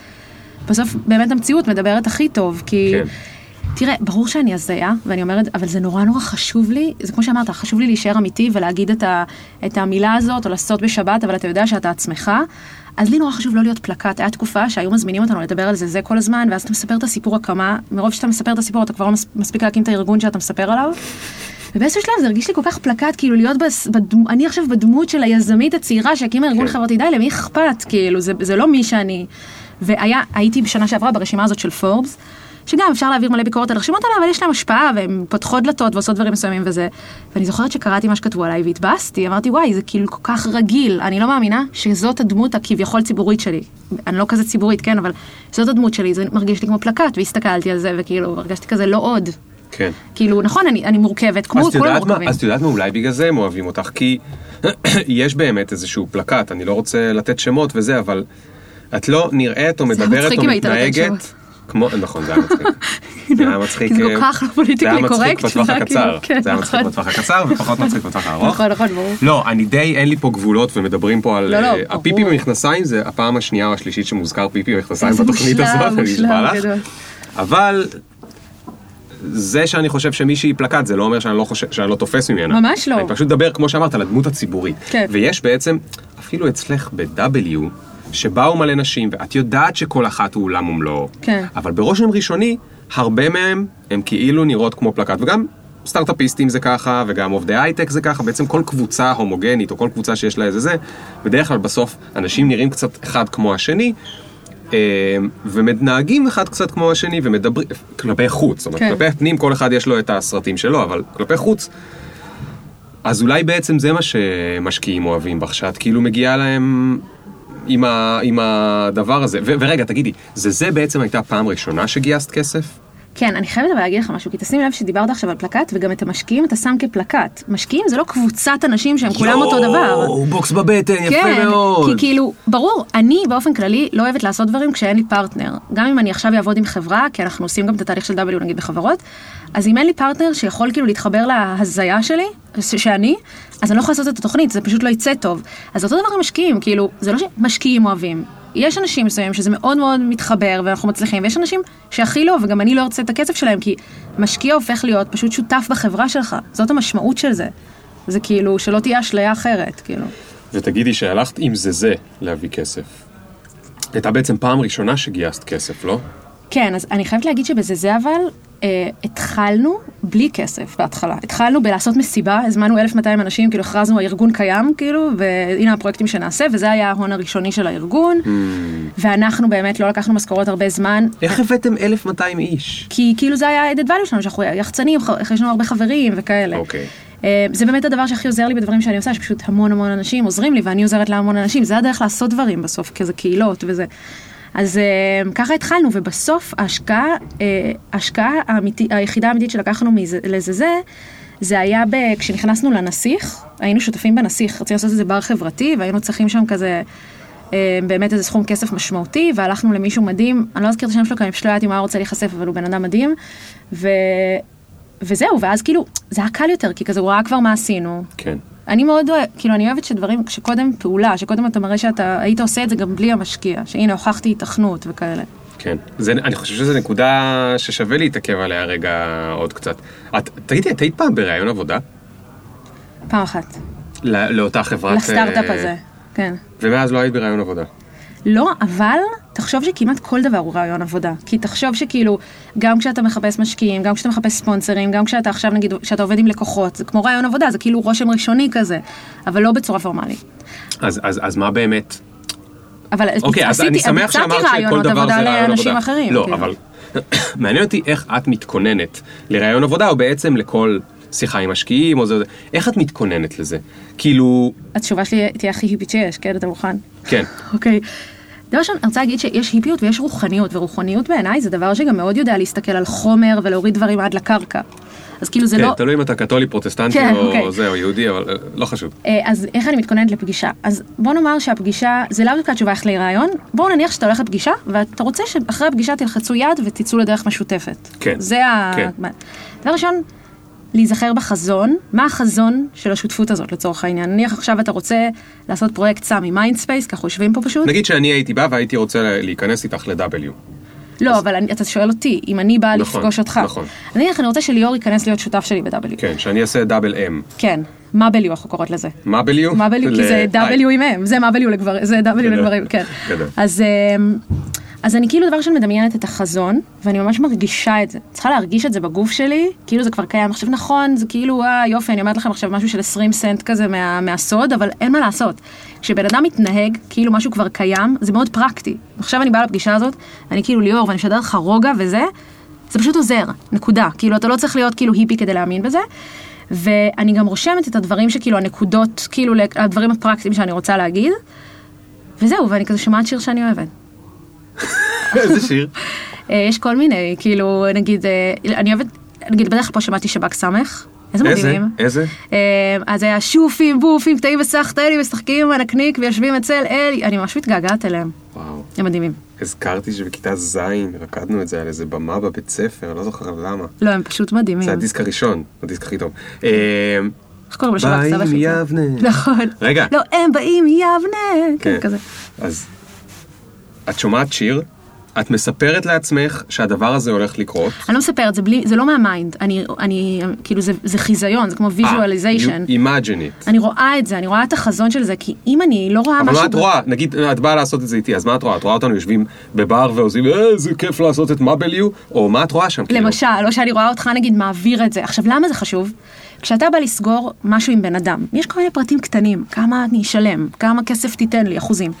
בסוף באמת המציאות מדברת הכי טוב, כי, תראה, ברור שאני הזיה, ואני אומרת, אבל זה נורא נורא חשוב לי, זה כמו שאמרת, חשוב לי להישאר אמיתי ולהגיד את ה, את המילה הזאת, או לעשות בשבת, אבל אתה יודע שאתה עצמך, אז לי נורא חשוב לא להיות פלקט. היה תקופה שהיו מזמינים אותנו לדבר על זה, זה כל הזמן, ואז אתה מספר את הסיפור הקמה, מרוב שאתה מספר את הסיפור, אתה כבר לא מספיק להקים את הארגון שאתה מספר עליו, ובאיזשהו שלב זה הרגיש לי כל כך פלקט, כאילו להיות, אני עכשיו בדמות של היזמית הצעירה שהקימה ארגון חברתי, די, למי אכפת, כאילו, זה לא מי שאני, והייתי בשנה שעברה ברשימה הזאת של פורבס, שגם אפשר להעביר מלא ביקורת על הרשימות האלה, אבל יש להם השפעה, והן פותחות דלתות ועושות דברים מסוימים וזה. ואני זוכרת שקראתי מה שכתבו עליי והתבאסתי, אמרתי, וואי, זה כאילו כל כך רגיל, אני לא מאמינה שזאת הדמות הכביכול ציבורית שלי. אני לא כזה ציבורית, כן, אבל זאת הדמות שלי, זה מרגיש לי כמו פלקט, והסתכלתי על זה, וכאילו, הרגשתי כזה לא עוד. כן. כאילו, נכון, אני, אני מורכבת, כמו כולם מורכבים. אז תדעת מה, אולי בגלל זה הם אוהבים אותך, כי יש באמת איזשהו פלקט, אני לא רוצה לתת שמות וזה, אבל את לא נראית או מדברת או מתנהגת כמו, נכון, זה היה מצחיק. זה היה מצחיק. זה כל כך לא פוליטיקלי קורקט. זה היה מצחיק בטווח הקצר. זה היה מצחיק בטווח הקצר, ופחות מצחיק בטווח הארוך. נכון, נכון, ברור. לא, אני די, אין לי פה גבולות, ומדברים פה על... הפיפי במכנסיים, זה הפעם השנייה או השלישית שמוזכר פיפי במכנסיים בתוכנית הזאת, אני אשבע לך. אבל... זה שאני חושב שמישהי פלקט, זה לא אומר שאני לא חושב, שאני לא תופס ממנה. ממש לא. אני פשוט דבר, כמו שאמרת, על הדמות הציבורית. כן. ויש בעצם, אפילו אצלך ב-W, שבאו מלא נשים, ואת יודעת שכל אחת הוא עולם ומלואו. כן. אבל ברושם ראשוני, הרבה מהם הם כאילו נראות כמו פלקט, וגם סטארט-אפיסטים זה ככה, וגם עובדי הייטק זה ככה, בעצם כל קבוצה הומוגנית, או כל קבוצה שיש לה איזה זה, בדרך כלל בסוף אנשים נראים קצת אחד כמו השני, ומתנהגים אחד קצת כמו השני, ומדברים, כלפי חוץ, זאת אומרת, כלפי הפנים, כל אחד יש לו את הסרטים שלו, אבל כלפי חוץ, אז אולי בעצם זה מה שמשקיעים אוהבים בך, שאת כאילו מגיעה להם עם הדבר הזה. ורגע, תגידי, זה זה בעצם הייתה פעם ראשונה שגייסת כסף? כן, אני חייבת להגיד לך משהו, כי תשים לב שדיברת עכשיו על פלקט, וגם את המשקיעים אתה שם כפלקט. משקיעים זה לא קבוצת אנשים שהם כולם אותו דבר. יואו, בוקס בבטן, יפה מאוד. כן, כי כאילו, ברור, אני באופן כללי לא אוהבת לעשות דברים כשאין לי פרטנר. גם אם אני עכשיו אעבוד עם חברה, כי אנחנו עושים גם את התהליך של W, נגיד בחברות, אז אם אין לי פרטנר שיכול כאילו להתחבר להזיה שלי, שאני, אז אני לא יכולה לעשות את התוכנית, זה פשוט לא יצא טוב. אז אותו דבר עם משקיעים, כאילו, זה לא שמשקיעים אוהבים. יש אנשים מסוימים שזה מאוד מאוד מתחבר ואנחנו מצליחים, ויש אנשים שהכי לא, וגם אני לא ארצה את הכסף שלהם, כי משקיע הופך להיות פשוט שותף בחברה שלך. זאת המשמעות של זה. זה כאילו שלא תהיה אשליה אחרת, כאילו. ותגידי שהלכת עם זה זה להביא כסף. הייתה בעצם פעם ראשונה שגייסת כסף, לא? כן, אז אני חייבת להגיד שבזה זה אבל... התחלנו בלי כסף בהתחלה. התחלנו בלעשות מסיבה, הזמנו אלף מאתיים אנשים, כאילו הכרזנו, הארגון קיים, כאילו, והנה הפרויקטים שנעשה, וזה היה ההון הראשוני של הארגון, ואנחנו באמת לא לקחנו משכורות הרבה זמן. איך הבאתם אלף מאתיים איש? כי כאילו זה היה added value שלנו, שאנחנו יחצנים, יש לנו הרבה חברים וכאלה. אוקיי. זה באמת הדבר שהכי עוזר לי בדברים שאני עושה, שפשוט המון המון אנשים עוזרים לי, ואני עוזרת להמון אנשים. זה הדרך לעשות דברים בסוף, כזה קהילות וזה. אז ככה התחלנו, ובסוף ההשקעה, ההשקעה היחידה האמיתית שלקחנו לזה זה, זה היה כשנכנסנו לנסיך, היינו שותפים בנסיך, רצינו לעשות את זה בר חברתי, והיינו צריכים שם כזה, באמת איזה סכום כסף משמעותי, והלכנו למישהו מדהים, אני לא אזכיר את השם שלו, כי אני פשוט לא יודעת אם הוא היה רוצה להיחשף, אבל הוא בן אדם מדהים, וזהו, ואז כאילו, זה היה קל יותר, כי כזה הוא ראה כבר מה עשינו. כן. אני מאוד אוהבת, כאילו אני אוהבת שדברים, שקודם פעולה, שקודם אתה מראה שאתה היית עושה את זה גם בלי המשקיע, שהנה הוכחתי התכנות וכאלה. כן, זה, אני חושב שזו נקודה ששווה להתעכב עליה רגע עוד קצת. את, תגידי, את היית פעם בראיון עבודה? פעם אחת. לא, לאותה חברת... לסטארט-אפ אה... הזה, כן. ומאז לא היית בראיון עבודה? לא, אבל תחשוב שכמעט כל דבר הוא רעיון עבודה. כי תחשוב שכאילו, גם כשאתה מחפש משקיעים, גם כשאתה מחפש ספונסרים, גם כשאתה עכשיו נגיד, שאתה עובד עם לקוחות, זה כמו רעיון עבודה, זה כאילו רושם ראשוני כזה, אבל לא בצורה פורמלית. אז, אז, אז מה באמת? אבל אוקיי, אז אני שמח שאמרת שכל דבר זה רעיון עבודה. לא, אבל מעניין אותי איך את מתכוננת לרעיון עבודה, או בעצם לכל... שיחה עם משקיעים, או זה, איך את מתכוננת לזה? כאילו... התשובה שלי תהיה הכי היפית שיש, כן? אתה מוכן? כן. אוקיי. דבר שאני רוצה להגיד שיש היפיות ויש רוחניות, ורוחניות בעיניי זה דבר שגם מאוד יודע להסתכל על חומר ולהוריד דברים עד לקרקע. אז כאילו זה לא... תלוי אם אתה קתולי, פרוטסטנטי או זה, או יהודי, אבל לא חשוב. אז איך אני מתכוננת לפגישה? אז בוא נאמר שהפגישה, זה לאו דווקא התשובה איך להירעיון, בואו נניח שאתה הולך לפגישה, ואתה רוצה שאחרי הפגישה תלחצו יד ותצאו לדרך משותפת. כן. זה ה... דבר ראשון, להיזכר בחזון, מה החזון של השותפות הזאת לצורך העניין. נניח עכשיו אתה רוצה לעשות פרויקט סמי מיינדספייס, ככה יושבים פה פשוט. נגיד שאני הייתי בא והייתי רוצה להיכנס איתך ל-W. לא, אבל אתה שואל אותי, אם אני באה לפגוש אותך. נכון, נכון. אני רוצה שליאור ייכנס להיות שותף שלי ב-W. כן, שאני אעשה דאבל אם. כן, מה בליו אנחנו קוראות לזה? מה בליו? מה בליו, כי זה W עם M, זה מה בליו לגברים, זה W לגברים, כן. אז... אז אני כאילו דבר שאני מדמיינת את החזון, ואני ממש מרגישה את זה. צריכה להרגיש את זה בגוף שלי, כאילו זה כבר קיים. עכשיו נכון, זה כאילו, אה, יופי, אני אומרת לכם עכשיו משהו של עשרים סנט כזה מה, מהסוד, אבל אין מה לעשות. כשבן אדם מתנהג, כאילו משהו כבר קיים, זה מאוד פרקטי. עכשיו אני באה לפגישה הזאת, אני כאילו ליאור, ואני שדר לך רוגע וזה, זה פשוט עוזר, נקודה. כאילו, אתה לא צריך להיות כאילו היפי כדי להאמין בזה. ואני גם רושמת את הדברים שכאילו, הנקודות, כאילו, הדברים הפרקטיים שאני רוצה להגיד. וזהו, ואני כזה שומעת שיר שאני אוהבת. איזה שיר? יש כל מיני, כאילו, נגיד, אני אוהבת, נגיד, בדרך כלל פה שמעתי שבק סמך, איזה מדהימים. איזה? אז היה שופים, בופים, קטעים וסחטלים, משחקים, ענקניק, ויושבים אצל אלי, אני ממש מתגעגעת אליהם. וואו. הם מדהימים. הזכרתי שבכיתה זין רקדנו את זה על איזה במה בבית ספר, לא זוכר למה. לא, הם פשוט מדהימים. זה הדיסק הראשון, הדיסק הכי טוב. איך קוראים לשלב סבא שלך? באים יבנה. נכון. רגע. לא, הם באים יבנה. כן, כזה. אז את שומעת שיר, את מספרת לעצמך שהדבר הזה הולך לקרות. אני לא מספרת, זה לא מהמיינד. כאילו זה חיזיון, זה כמו visualization. Imagine it. אני רואה את זה, אני רואה את החזון של זה, כי אם אני לא רואה משהו... אבל מה את רואה? נגיד, את באה לעשות את זה איתי, אז מה את רואה? את רואה אותנו יושבים בבר ועוזים, אה, זה כיף לעשות את Double You, או מה את רואה שם? למשל, לא שאני רואה אותך, נגיד, מעביר את זה. עכשיו, למה זה חשוב? כשאתה בא לסגור משהו עם בן אדם, יש כל מיני פרטים קטנים, כמה אני אשלם, כמה כסף תיתן לי, אחוזים.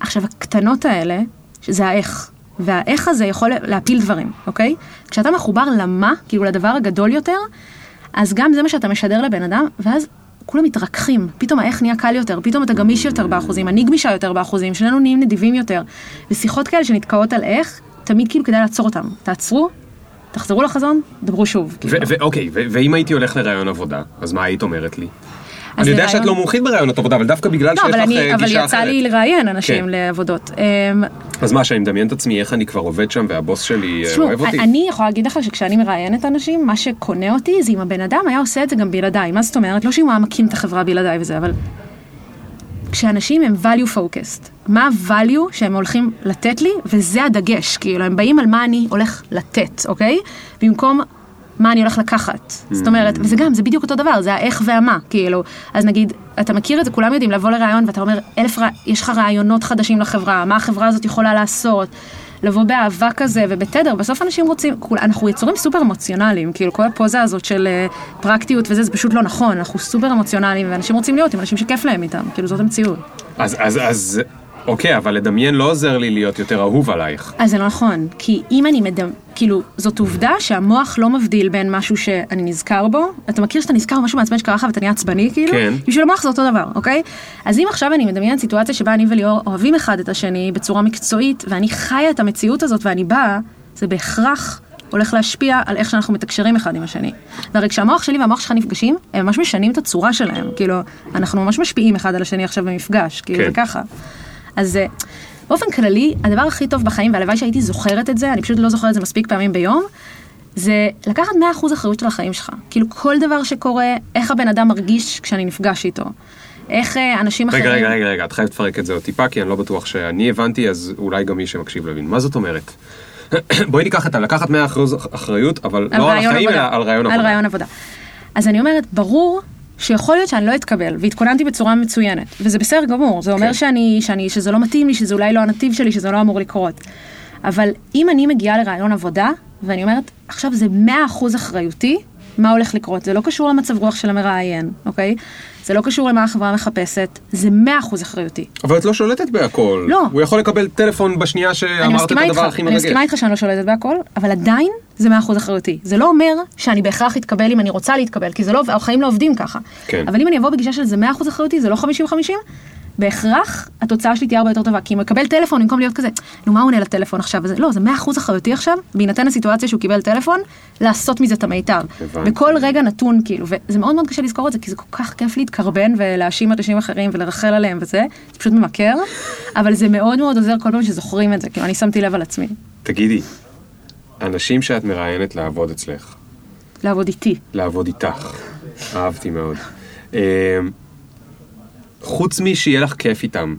עכשיו, הקטנות האלה, שזה האיך. והאיך הזה יכול להפיל דברים, אוקיי? כשאתה מחובר למה, כאילו לדבר הגדול יותר, אז גם זה מה שאתה משדר לבן אדם, ואז כולם מתרככים. פתאום האיך נהיה קל יותר, פתאום אתה גמיש יותר באחוזים, אני גמישה יותר באחוזים, שלנו נהיים נדיבים יותר. ושיחות כאלה שנתקעות על איך, תמיד כאילו כדאי לעצור אותם. תעצרו, תחזרו לחזון, דברו שוב. אוקיי, ואם הייתי הולך לרעיון עבודה, אז מה היית אומרת לי? אני יודע שאת לא מומחית ברעיונות עבודה, אבל דווקא בגלל שיש לך גישה אחרת. לא, אבל יצא לי לראיין אנשים לעבודות. אז מה, שאני מדמיין את עצמי, איך אני כבר עובד שם, והבוס שלי אוהב אותי? אני יכולה להגיד לך שכשאני מראיינת אנשים, מה שקונה אותי זה אם הבן אדם היה עושה את זה גם בלעדיי. מה זאת אומרת? לא שאם הוא היה מקים את החברה בלעדיי וזה, אבל כשאנשים הם value focused, מה ה-value שהם הולכים לתת לי, וזה הדגש, כאילו, הם באים על מה אני הולך לתת, אוקיי? במקום מה אני הולך לקחת. זאת אומרת, וזה גם, זה בדיוק אותו דבר, זה האיך והמה, כאילו. אז נגיד, אתה מכיר את זה, כולם יודעים לבוא לרעיון, ואתה אומר, אלף רע... יש לך רעיונות חדשים לחברה, מה החברה הזאת יכולה לעשות, לבוא באהבה כזה, ובתדר, בסוף אנשים רוצים, כול... אנחנו יצורים סופר אמוציונליים, כאילו, כל הפוזה הזאת של uh, פרקטיות וזה, זה פשוט לא נכון, אנחנו סופר אמוציונליים, ואנשים רוצים להיות עם אנשים שכיף להם איתם, כאילו, זאת המציאות. אז, אז, אז... אוקיי, אבל לדמיין לא עוזר לי להיות יותר אהוב עלייך. אז זה לא נכון, כי אם אני מדמיין, כאילו, זאת עובדה שהמוח לא מבדיל בין משהו שאני נזכר בו, אתה מכיר שאתה נזכר במשהו מעצבן שקרה לך ואתה נהיה עצבני, כאילו? כן. בשביל המוח זה אותו דבר, אוקיי? אז אם עכשיו אני מדמיין סיטואציה שבה אני וליאור אוהבים אחד את השני בצורה מקצועית, ואני חיה את המציאות הזאת ואני באה, זה בהכרח הולך להשפיע על איך שאנחנו מתקשרים אחד עם השני. והרי כשהמוח שלי והמוח שלך נפגשים, הם ממש משנים את הצורה שלהם, כאילו, אנחנו ממש משפיעים אחד על השני עכשיו במפגש, כאילו, וככה. אז באופן כללי, הדבר הכי טוב בחיים, והלוואי שהייתי זוכרת את זה, אני פשוט לא זוכרת את זה מספיק פעמים ביום, זה לקחת מאה אחוז אחריות של החיים שלך. כאילו כל דבר שקורה, איך הבן אדם מרגיש כשאני נפגש איתו. איך אנשים אחרים... רגע, רגע, רגע, רגע, את חייבת לפרק את זה עוד טיפה, כי אני לא בטוח שאני הבנתי, אז אולי גם מי שמקשיב להבין. מה זאת אומרת? בואי ניקח את זה, לקחת מאה אחוז אחריות, אבל לא על החיים, אלא על רעיון עבודה. על רעיון עבודה. אז אני אומרת, ברור שיכול להיות שאני לא אתקבל, והתכוננתי בצורה מצוינת, וזה בסדר גמור, זה אומר שאני, שאני, שזה לא מתאים לי, שזה אולי לא הנתיב שלי, שזה לא אמור לקרות. אבל אם אני מגיעה לרעיון עבודה, ואני אומרת, עכשיו זה מאה אחוז אחריותי, מה הולך לקרות? זה לא קשור למצב רוח של המראיין, אוקיי? זה לא קשור למה החברה מחפשת, זה מאה אחוז אחריותי. אבל את לא שולטת בהכל. לא. הוא יכול לקבל טלפון בשנייה שאמרת את הדבר הכי מרגש. אני מסכימה איתך שאני לא שולטת בהכל, אבל עדיין זה מאה אחוז אחריותי. זה לא אומר שאני בהכרח אתקבל אם אני רוצה להתקבל, כי זה לא, החיים לא עובדים ככה. כן. אבל אם אני אבוא בגישה של זה מאה אחוז אחריותי, זה לא חמישים חמישים, בהכרח התוצאה שלי תהיה הרבה יותר טובה, כי אם הוא יקבל טלפון, במקום להיות כזה, נו, מה הוא עונה לטלפון עכשיו? לא, זה מאה אחוז אחריותי עכשיו, בהינתן הסיטואציה שהוא קיבל טלפון, לעשות מזה את המיטב. בכל רגע נתון, כאילו, וזה מאוד מאוד קשה לזכור את זה, כי זה כל כך כיף להתקרבן ולהאשים אנשים אחרים ולרחל עליהם וזה, זה פשוט ממכר, אבל זה מאוד מאוד עוזר כל פעם שזוכרים את זה, כאילו, אני שמתי לב על עצמי. תגידי, אנשים שאת מראיינת לעבוד אצלך. לעבוד איתי. לעבוד איתך. אהבתי מאוד. חוץ מי שיהיה לך כיף איתם.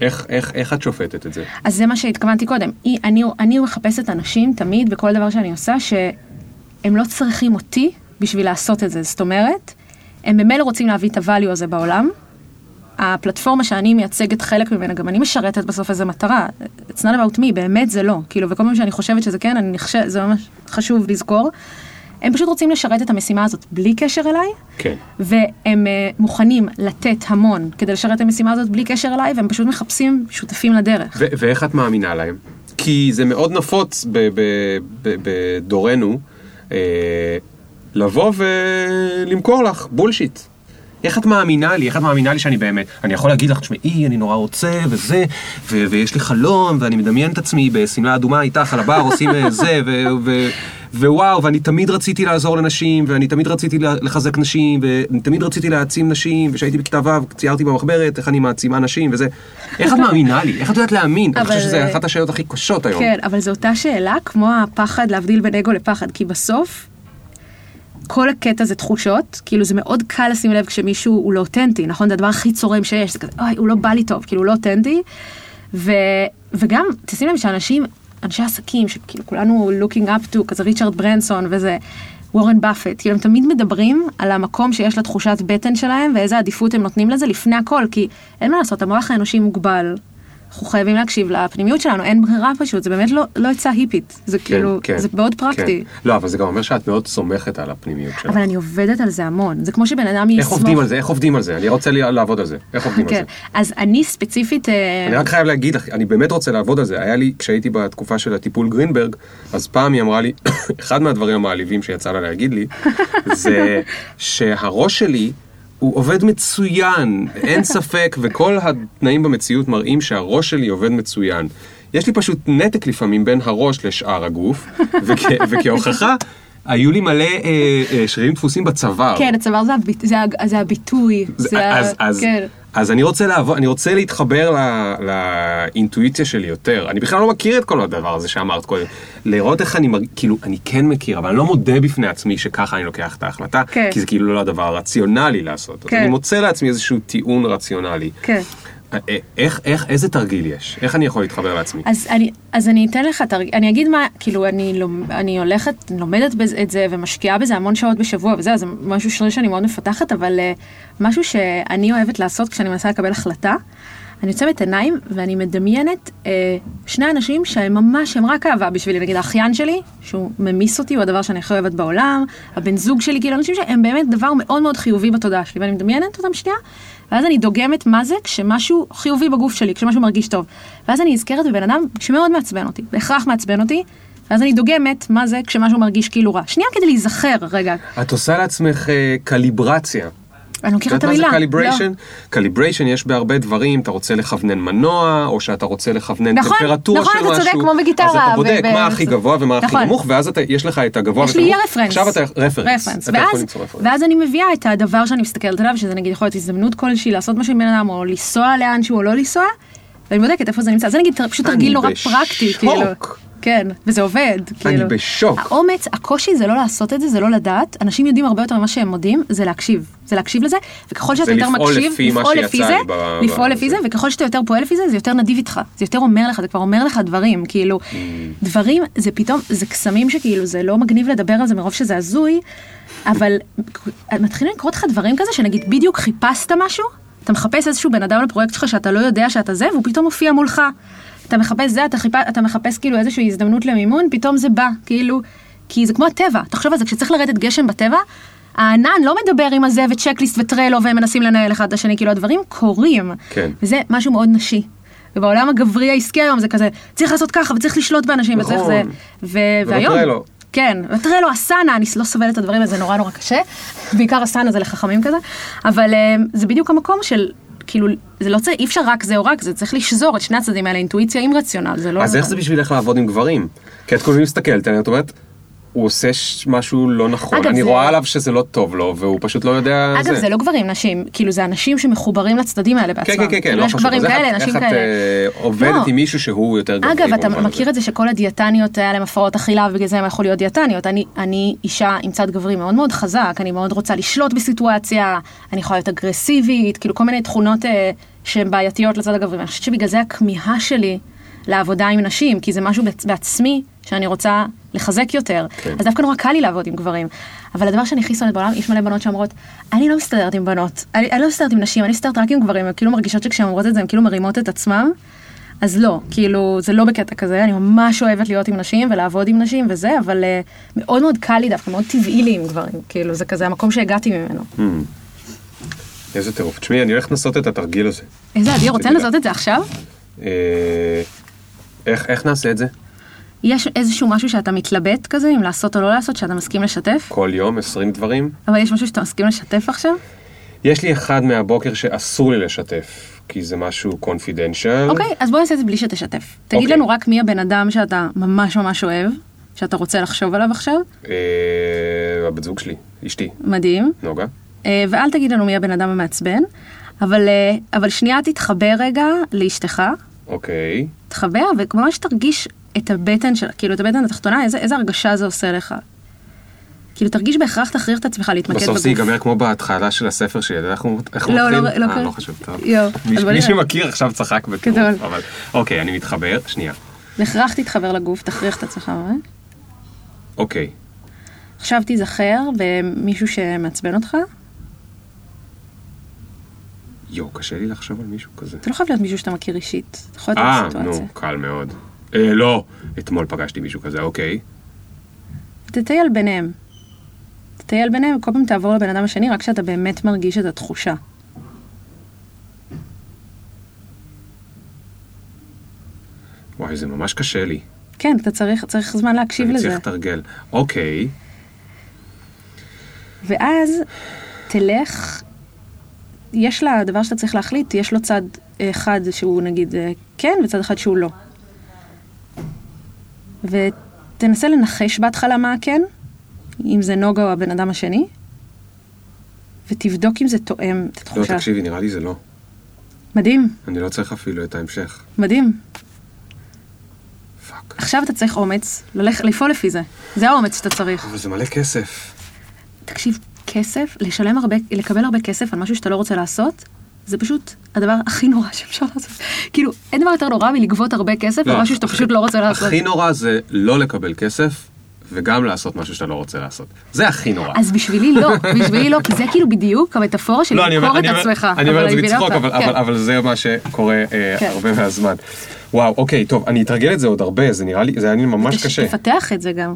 איך, איך, איך את שופטת את זה? אז זה מה שהתכוונתי קודם. אני, אני מחפשת אנשים תמיד, בכל דבר שאני עושה, שהם לא צריכים אותי בשביל לעשות את זה. זאת אומרת, הם ממילא רוצים להביא את ה-value הזה בעולם. הפלטפורמה שאני מייצגת חלק ממנה, גם אני משרתת בסוף איזו מטרה. It's not about me, באמת זה לא. כאילו, וכל פעם שאני חושבת שזה כן, אני חושב, זה ממש חשוב לזכור. הם פשוט רוצים לשרת את המשימה הזאת בלי קשר אליי, כן. והם uh, מוכנים לתת המון כדי לשרת את המשימה הזאת בלי קשר אליי, והם פשוט מחפשים שותפים לדרך. ו- ואיך את מאמינה להם? כי זה מאוד נפוץ בדורנו ב- ב- ב- אה, לבוא ולמכור לך בולשיט. איך את מאמינה לי? איך את מאמינה לי שאני באמת? אני יכול להגיד לך, תשמעי, אני נורא רוצה, וזה, ו- ויש לי חלום, ואני מדמיין את עצמי בסמלה אדומה איתך על הבר, עושים זה, ו... ו- ווואו, ואני תמיד רציתי לעזור לנשים, ואני תמיד רציתי לחזק נשים, ואני תמיד רציתי להעצים נשים, ושהייתי בכתבה וציירתי במחברת, איך אני מעצימה נשים, וזה, איך את מאמינה לי? איך את יודעת להאמין? אני חושב שזה אחת השאלות הכי קשות היום. כן, אבל זו אותה שאלה, כמו הפחד, להבדיל בין אגו לפחד, כי בסוף, כל הקטע זה תחושות, כאילו זה מאוד קל לשים לב כשמישהו הוא לא אותנטי, נכון? זה הדבר הכי צורם שיש, זה כזה, אוי, הוא לא בא לי טוב, כאילו הוא לא אותנטי, ו, וגם תשים לב שאנשים, אנשי עסקים, שכאילו כולנו looking up to, כזה ריצ'רד ברנסון וזה וורן באפט, כאילו הם תמיד מדברים על המקום שיש לה תחושת בטן שלהם, ואיזה עדיפות הם נותנים לזה לפני הכל, כי אין מה לעשות, המוח האנושי מוגבל, אנחנו חייבים להקשיב לפנימיות שלנו, אין ברירה פשוט, זה באמת לא, לא יצא היפית, זה כן, כאילו, כן, זה מאוד פרקטי. כן. לא, אבל זה גם אומר שאת מאוד סומכת על הפנימיות שלנו. אבל אני עובדת על זה המון, זה כמו שבן אדם יסמוך. איך עובדים על זה, איך עובדים על זה, אני רוצה לעבוד על זה, איך עובדים כן. על זה. אז אני ספציפית... אני רק חייב להגיד לך, אני באמת רוצה לעבוד על זה, היה לי, כשהייתי בתקופה של הטיפול גרינברג, אז פעם היא אמרה לי, אחד מהדברים המעליבים שיצא לה להגיד לי, זה שהראש שלי הוא עובד מצוין, אין ספק, וכל התנאים במציאות מראים שהראש שלי עובד מצוין. יש לי פשוט נתק לפעמים בין הראש לשאר הגוף, וכהוכחה, היו לי מלא שרירים דפוסים בצוואר. כן, הצוואר זה הביטוי. אז אני רוצה להתחבר לאינטואיציה שלי יותר. אני בכלל לא מכיר את כל הדבר הזה שאמרת קודם. לראות איך אני, כאילו, אני כן מכיר, אבל אני לא מודה בפני עצמי שככה אני לוקח את ההחלטה, כי זה כאילו לא הדבר הרציונלי לעשות. אז אני מוצא לעצמי איזשהו טיעון רציונלי. איך, איך, איזה תרגיל יש? איך אני יכול להתחבר לעצמי? אז אני, אז אני אתן לך תרגיל, אני אגיד מה, כאילו, אני, אני הולכת, לומדת את זה ומשקיעה בזה המון שעות בשבוע, וזה, זה משהו שריר שאני מאוד מפתחת, אבל משהו שאני אוהבת לעשות כשאני מנסה לקבל החלטה, אני יוצאת עיניים ואני מדמיינת אה, שני אנשים שהם ממש, הם רק אהבה בשבילי, נגיד האחיין שלי, שהוא ממיס אותי, הוא הדבר שאני הכי אוהבת בעולם, הבן זוג שלי, כאילו אנשים שהם באמת דבר מאוד מאוד חיובי בתודעה שלי, ואני מדמיינת אותם שנייה, ואז אני דוגמת מה זה כשמשהו חיובי בגוף שלי, כשמשהו מרגיש טוב, ואז אני נזכרת בבן אדם שמאוד מעצבן אותי, בהכרח מעצבן אותי, ואז אני דוגמת מה זה כשמשהו מרגיש כאילו רע. שנייה כדי להיזכר, רגע. את עושה לעצמך אה, קליברציה. אני מכירה את המילה. קליבריישן? קליבריישן יש בהרבה דברים, אתה רוצה לכוונן מנוע, או שאתה רוצה לכוונן טמפרטורה של משהו. נכון, אתה צודק, כמו בגיטרה. אז אתה בודק מה הכי גבוה ומה הכי נמוך, ואז יש לך את הגבוה. יש לי רפרנס. עכשיו אתה רפרנס. ואז אני מביאה את הדבר שאני מסתכלת עליו, שזה נגיד יכול להיות הזדמנות כלשהי, לעשות משהו עם בן אדם, או לנסוע לאנשהו, או לא לנסוע, ואני בודקת איפה זה נמצא. אז אני נגיד פשוט תרגיל נורא פרקטי, כן, וזה עובד. אני בשוק. האומץ, הקושי זה לא לעשות את זה, זה לא לדעת. אנשים יודעים הרבה יותר ממה שהם מודים, זה להקשיב. זה להקשיב לזה, וככל שאתה יותר מקשיב, לפעול לפי זה, לפעול לפי זה, וככל שאתה יותר פועל לפי זה, זה יותר נדיב איתך. זה יותר אומר לך, זה כבר אומר לך דברים, כאילו, דברים, זה פתאום, זה קסמים שכאילו, זה לא מגניב לדבר על זה מרוב שזה הזוי, אבל מתחילים לקרוא לך דברים כזה, שנגיד בדיוק חיפשת משהו, אתה מחפש איזשהו בן אדם לפרויקט שלך שאתה לא יודע שאתה זה, והוא פתאום מופיע מולך. אתה מחפש זה, אתה, חיפש, אתה מחפש כאילו איזושהי הזדמנות למימון, פתאום זה בא, כאילו, כי זה כמו הטבע. תחשוב על זה, כשצריך לרדת גשם בטבע, הענן לא מדבר עם הזה וצ'קליסט וטרלו, והם מנסים לנהל אחד לשני, כאילו הדברים קורים. כן. וזה משהו מאוד נשי. ובעולם הגברי העסקי היום זה כזה, צריך לעשות ככה, וצריך לשלוט באנשים, נכון. וצריך זה. ו... והיום... וטרלו. כן, וטרלו, הסאנה, אני לא סובלת את הדברים, זה נורא נורא קשה. בעיקר הסאנה זה לחכמים כזה. אבל, זה בדיוק המקום של... כאילו, זה לא צריך, אי אפשר רק זה או רק זה, צריך לשזור את שני הצדדים האלה, אינטואיציה עם רציונל, זה לא... אז איך זה בשבילך לעבוד עם גברים? כי את כולנו מסתכלת, אני אומרת, הוא עושה משהו לא נכון, אני רואה עליו שזה לא טוב לו, והוא פשוט לא יודע... אגב, זה לא גברים, נשים, כאילו, זה אנשים שמחוברים לצדדים האלה בעצמם. כן, כן, כן, לא חשוב, אז איך את עובדת עם מישהו שהוא יותר גברי? אגב, אתה מכיר את זה שכל הדיאטניות היה להם הפרעות אכילה, ובגלל זה הם יכולים להיות דיאטניות. אני אישה עם צד גברי מאוד מאוד חזק, אני מאוד רוצה לשלוט בסיטואציה, אני יכולה להיות אגרסיבית, כאילו, כל מיני תכונות שהן בעייתיות לצד הגברי. אני חושבת שבגלל זה הכמיהה שלי לעבודה עם נשים, כי זה משהו בעצמי שאני רוצה לחזק יותר. אז דווקא נורא קל לי לעבוד עם גברים. אבל הדבר שאני הכי שונאת בעולם, יש מלא בנות שאומרות, אני לא מסתדרת עם בנות, אני לא מסתדרת עם נשים, אני מסתדרת רק עם גברים, הן כאילו מרגישות שכשהן אומרות את זה, הן כאילו מרימות את עצמם. אז לא, כאילו, זה לא בקטע כזה, אני ממש אוהבת להיות עם נשים ולעבוד עם נשים וזה, אבל מאוד מאוד קל לי דווקא, מאוד טבעי לי עם גברים, כאילו, זה כזה המקום שהגעתי ממנו. איזה טירוף. תשמעי, אני הולך לנסות את התרגיל הזה. איזה אדיר, רוצה לנסות את זה עכשיו? איך, איך נעשה את זה? יש איזשהו משהו שאתה מתלבט כזה, אם לעשות או לא לעשות, שאתה מסכים לשתף? כל יום, עשרים דברים. אבל יש משהו שאתה מסכים לשתף עכשיו? יש לי אחד מהבוקר שאסור לי לשתף, כי זה משהו confidential. אוקיי, אז בוא נעשה את זה בלי שתשתף. תגיד לנו רק מי הבן אדם שאתה ממש ממש אוהב, שאתה רוצה לחשוב עליו עכשיו? הבת זוג שלי, אשתי. מדהים. נוגה. ואל תגיד לנו מי הבן אדם המעצבן, אבל שנייה תתחבר רגע לאשתך. אוקיי. תחבר, וכמובן שתרגיש את הבטן שלה, כאילו את הבטן התחתונה, איזה הרגשה זה עושה לך. כאילו תרגיש בהכרח תחריר את עצמך להתמקד בגוף. בסוף זה ייגמר כמו בהתחלה של הספר שלי, אנחנו... לא, לא, לא. אה, לא חשוב, טוב. מי שמכיר עכשיו צחק בטרוף, אבל... אוקיי, אני מתחבר, שנייה. בהכרח תתחבר לגוף, תחריך את עצמך, אה? אוקיי. עכשיו תיזכר במישהו שמעצבן אותך? יו, קשה לי לחשוב על מישהו כזה. אתה לא חייב להיות מישהו שאתה מכיר אישית. אתה יכול להיות בסיטואציה. אה, נו, קל מאוד. אה, לא. אתמול פגשתי מישהו כזה, אוקיי. תטייל ביניהם. תטייל ביניהם, כל פעם תעבור לבן אדם השני, רק כשאתה באמת מרגיש את התחושה. וואי, זה ממש קשה לי. כן, אתה צריך, צריך זמן להקשיב לזה. אני צריך לתרגל. אוקיי. ואז תלך... יש לה, הדבר שאתה צריך להחליט, יש לו צד אחד שהוא נגיד כן, וצד אחד שהוא לא. ותנסה לנחש בהתחלה מה כן, אם זה נוגה או הבן אדם השני, ותבדוק אם זה תואם את התחושה. לא, תקשיבי, נראה לי זה לא. מדהים. אני לא צריך אפילו את ההמשך. מדהים. פאק. עכשיו אתה צריך אומץ, לפעול לפי זה. זה האומץ שאתה צריך. אבל זה מלא כסף. תקשיב, כסף, לשלם הרבה, לקבל הרבה כסף על משהו שאתה לא רוצה לעשות, זה פשוט הדבר הכי נורא שאפשר לעשות. כאילו, אין דבר יותר נורא מלגבות הרבה כסף על משהו שאתה פשוט לא רוצה לעשות. הכי נורא זה לא לקבל כסף, וגם לעשות משהו שאתה לא רוצה לעשות. זה הכי נורא. אז בשבילי לא, בשבילי לא, כי זה כאילו בדיוק המטאפורה של לקרוא את עצמך. אני אומר את זה בצחוק, אבל זה מה שקורה הרבה מהזמן. וואו, אוקיי, טוב, אני אתרגל את זה עוד הרבה, זה נראה לי, זה היה לי ממש קשה. תפתח את זה גם.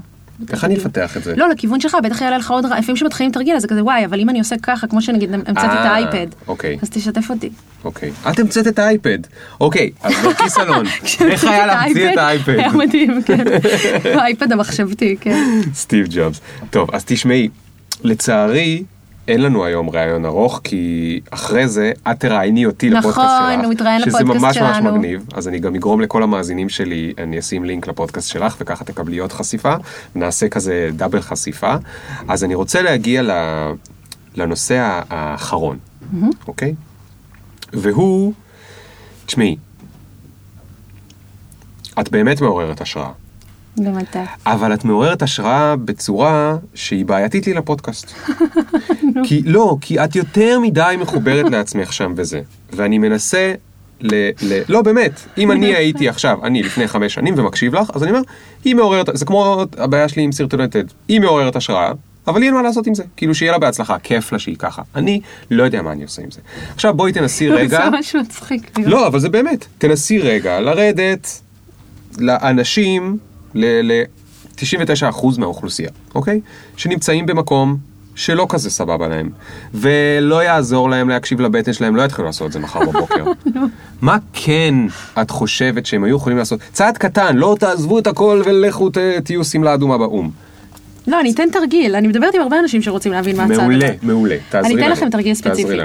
איך אני אפתח את זה? לא, לכיוון שלך, בטח יעלה לך עוד רעפים שמתחילים תרגיל, אז זה כזה, וואי, אבל אם אני עושה ככה, כמו שנגיד, המצאת את האייפד, אז תשתף אותי. אוקיי. את המצאת את האייפד. אוקיי, אז נרקיס אלון. איך היה להמציא את האייפד? היה מדהים, כן. האייפד המחשבתי, כן. סטיב ג'ובס. טוב, אז תשמעי, לצערי, אין לנו היום רעיון ארוך, כי אחרי זה את תראייני אותי לפודקאסט שלך. נכון, הוא מתראיין לפודקאסט שלנו. שזה ממש ממש מגניב, אז אני גם אגרום לכל המאזינים שלי, אני אשים לינק לפודקאסט שלך, וככה תקבלי עוד חשיפה, ונעשה כזה דאבל חשיפה. אז אני רוצה להגיע לנושא האחרון, אוקיי? והוא, תשמעי, את באמת מעוררת השראה. גם אתה. אבל את מעוררת השראה בצורה שהיא בעייתית לי לפודקאסט. כי, לא, כי את יותר מדי מחוברת לעצמך שם וזה. ואני מנסה ל... ל... לא, באמת. אם אני הייתי עכשיו, אני לפני חמש שנים ומקשיב לך, אז אני אומר, היא מעוררת... זה כמו הבעיה שלי עם סרטונטד. היא מעוררת השראה, אבל אין מה לעשות עם זה. כאילו שיהיה לה בהצלחה, כיף לה שהיא ככה. אני לא יודע מה אני עושה עם זה. עכשיו בואי תנסי רגע... זה משהו מצחיק. לא, אבל זה באמת. תנסי רגע לרדת לאנשים... ל-תשעים ותשעה אחוז מהאוכלוסייה, אוקיי? שנמצאים במקום שלא כזה סבבה להם, ולא יעזור להם להקשיב לבטן שלהם, לא יתחילו לעשות את זה מחר בבוקר. מה כן את חושבת שהם היו יכולים לעשות? צעד קטן, לא תעזבו את הכל ולכו תהיו שמלה אדומה באום. לא, אני אתן תרגיל. אני מדברת עם הרבה אנשים שרוצים להבין מה הצעד. מעולה, מעולה. תעזרי לנו. אני אתן לכם תרגיל ספציפי.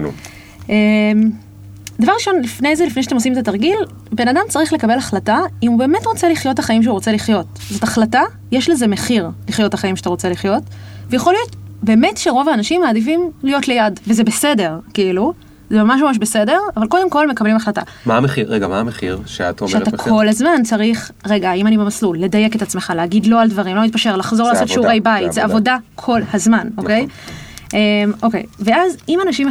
דבר ראשון, לפני זה, לפני שאתם עושים את התרגיל, בן אדם צריך לקבל החלטה אם הוא באמת רוצה לחיות החיים שהוא רוצה לחיות. זאת החלטה, יש לזה מחיר לחיות החיים שאתה רוצה לחיות, ויכול להיות באמת שרוב האנשים מעדיפים להיות ליד, וזה בסדר, כאילו, זה ממש ממש בסדר, אבל קודם כל מקבלים החלטה. מה המחיר? רגע, מה המחיר שאת אומרת? שאתה כל הזמן צריך, רגע, אם אני במסלול, לדייק את עצמך, להגיד לא על דברים, לא להתפשר, לחזור לעשות שיעורי בית, זה עבודה כל הזמן, אוקיי? אוקיי, ואז אם אנשים,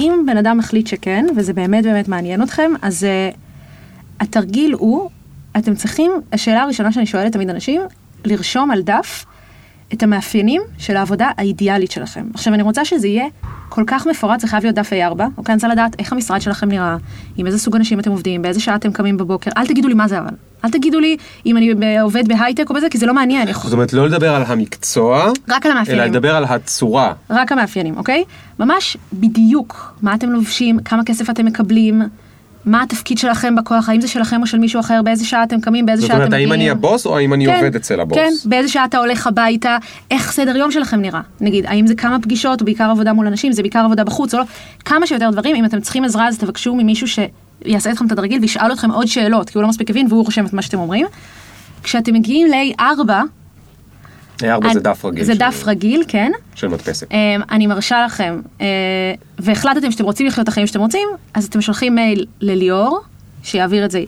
אם בן אדם מחליט שכן, וזה באמת באמת מעניין אתכם, אז התרגיל הוא, אתם צריכים, השאלה הראשונה שאני שואלת תמיד אנשים, לרשום על דף את המאפיינים של העבודה האידיאלית שלכם. עכשיו אני רוצה שזה יהיה כל כך מפורט, זה חייב להיות דף איי ארבע, אוקיי, אני רוצה לדעת איך המשרד שלכם נראה, עם איזה סוג אנשים אתם עובדים, באיזה שעה אתם קמים בבוקר, אל תגידו לי מה זה אבל. אל תגידו לי אם אני עובד בהייטק או בזה, כי זה לא מעניין. זאת אומרת, לא לדבר על המקצוע, רק על המאפיינים. אלא לדבר על הצורה. רק המאפיינים, אוקיי? ממש בדיוק מה אתם לובשים, כמה כסף אתם מקבלים, מה התפקיד שלכם בכוח, האם זה שלכם או של מישהו אחר, באיזה שעה אתם קמים, באיזה שעה אתם מגיעים. זאת אומרת, האם אני הבוס או האם אני עובד אצל הבוס? כן, באיזה שעה אתה הולך הביתה, איך סדר יום שלכם נראה. נגיד, האם זה כמה פגישות, בעיקר עבודה מול אנשים, זה בעיקר עבודה בחוץ, או לא. כמה שיותר דברים, אם אתם צריכים עזרה, אז תבקשו ממישהו ש... יעשה אתכם את התרגיל וישאל אתכם עוד שאלות, כי הוא לא מספיק הבין, והוא רושם את מה שאתם אומרים. כשאתם מגיעים ל-ארבע, ארבע זה דף רגיל. זה דף רגיל, כן. של מדפסת. אני מרשה לכם, והחלטתם שאתם רוצים לחיות החיים שאתם רוצים, אז אתם שולחים מייל לליאור, שיעביר את זה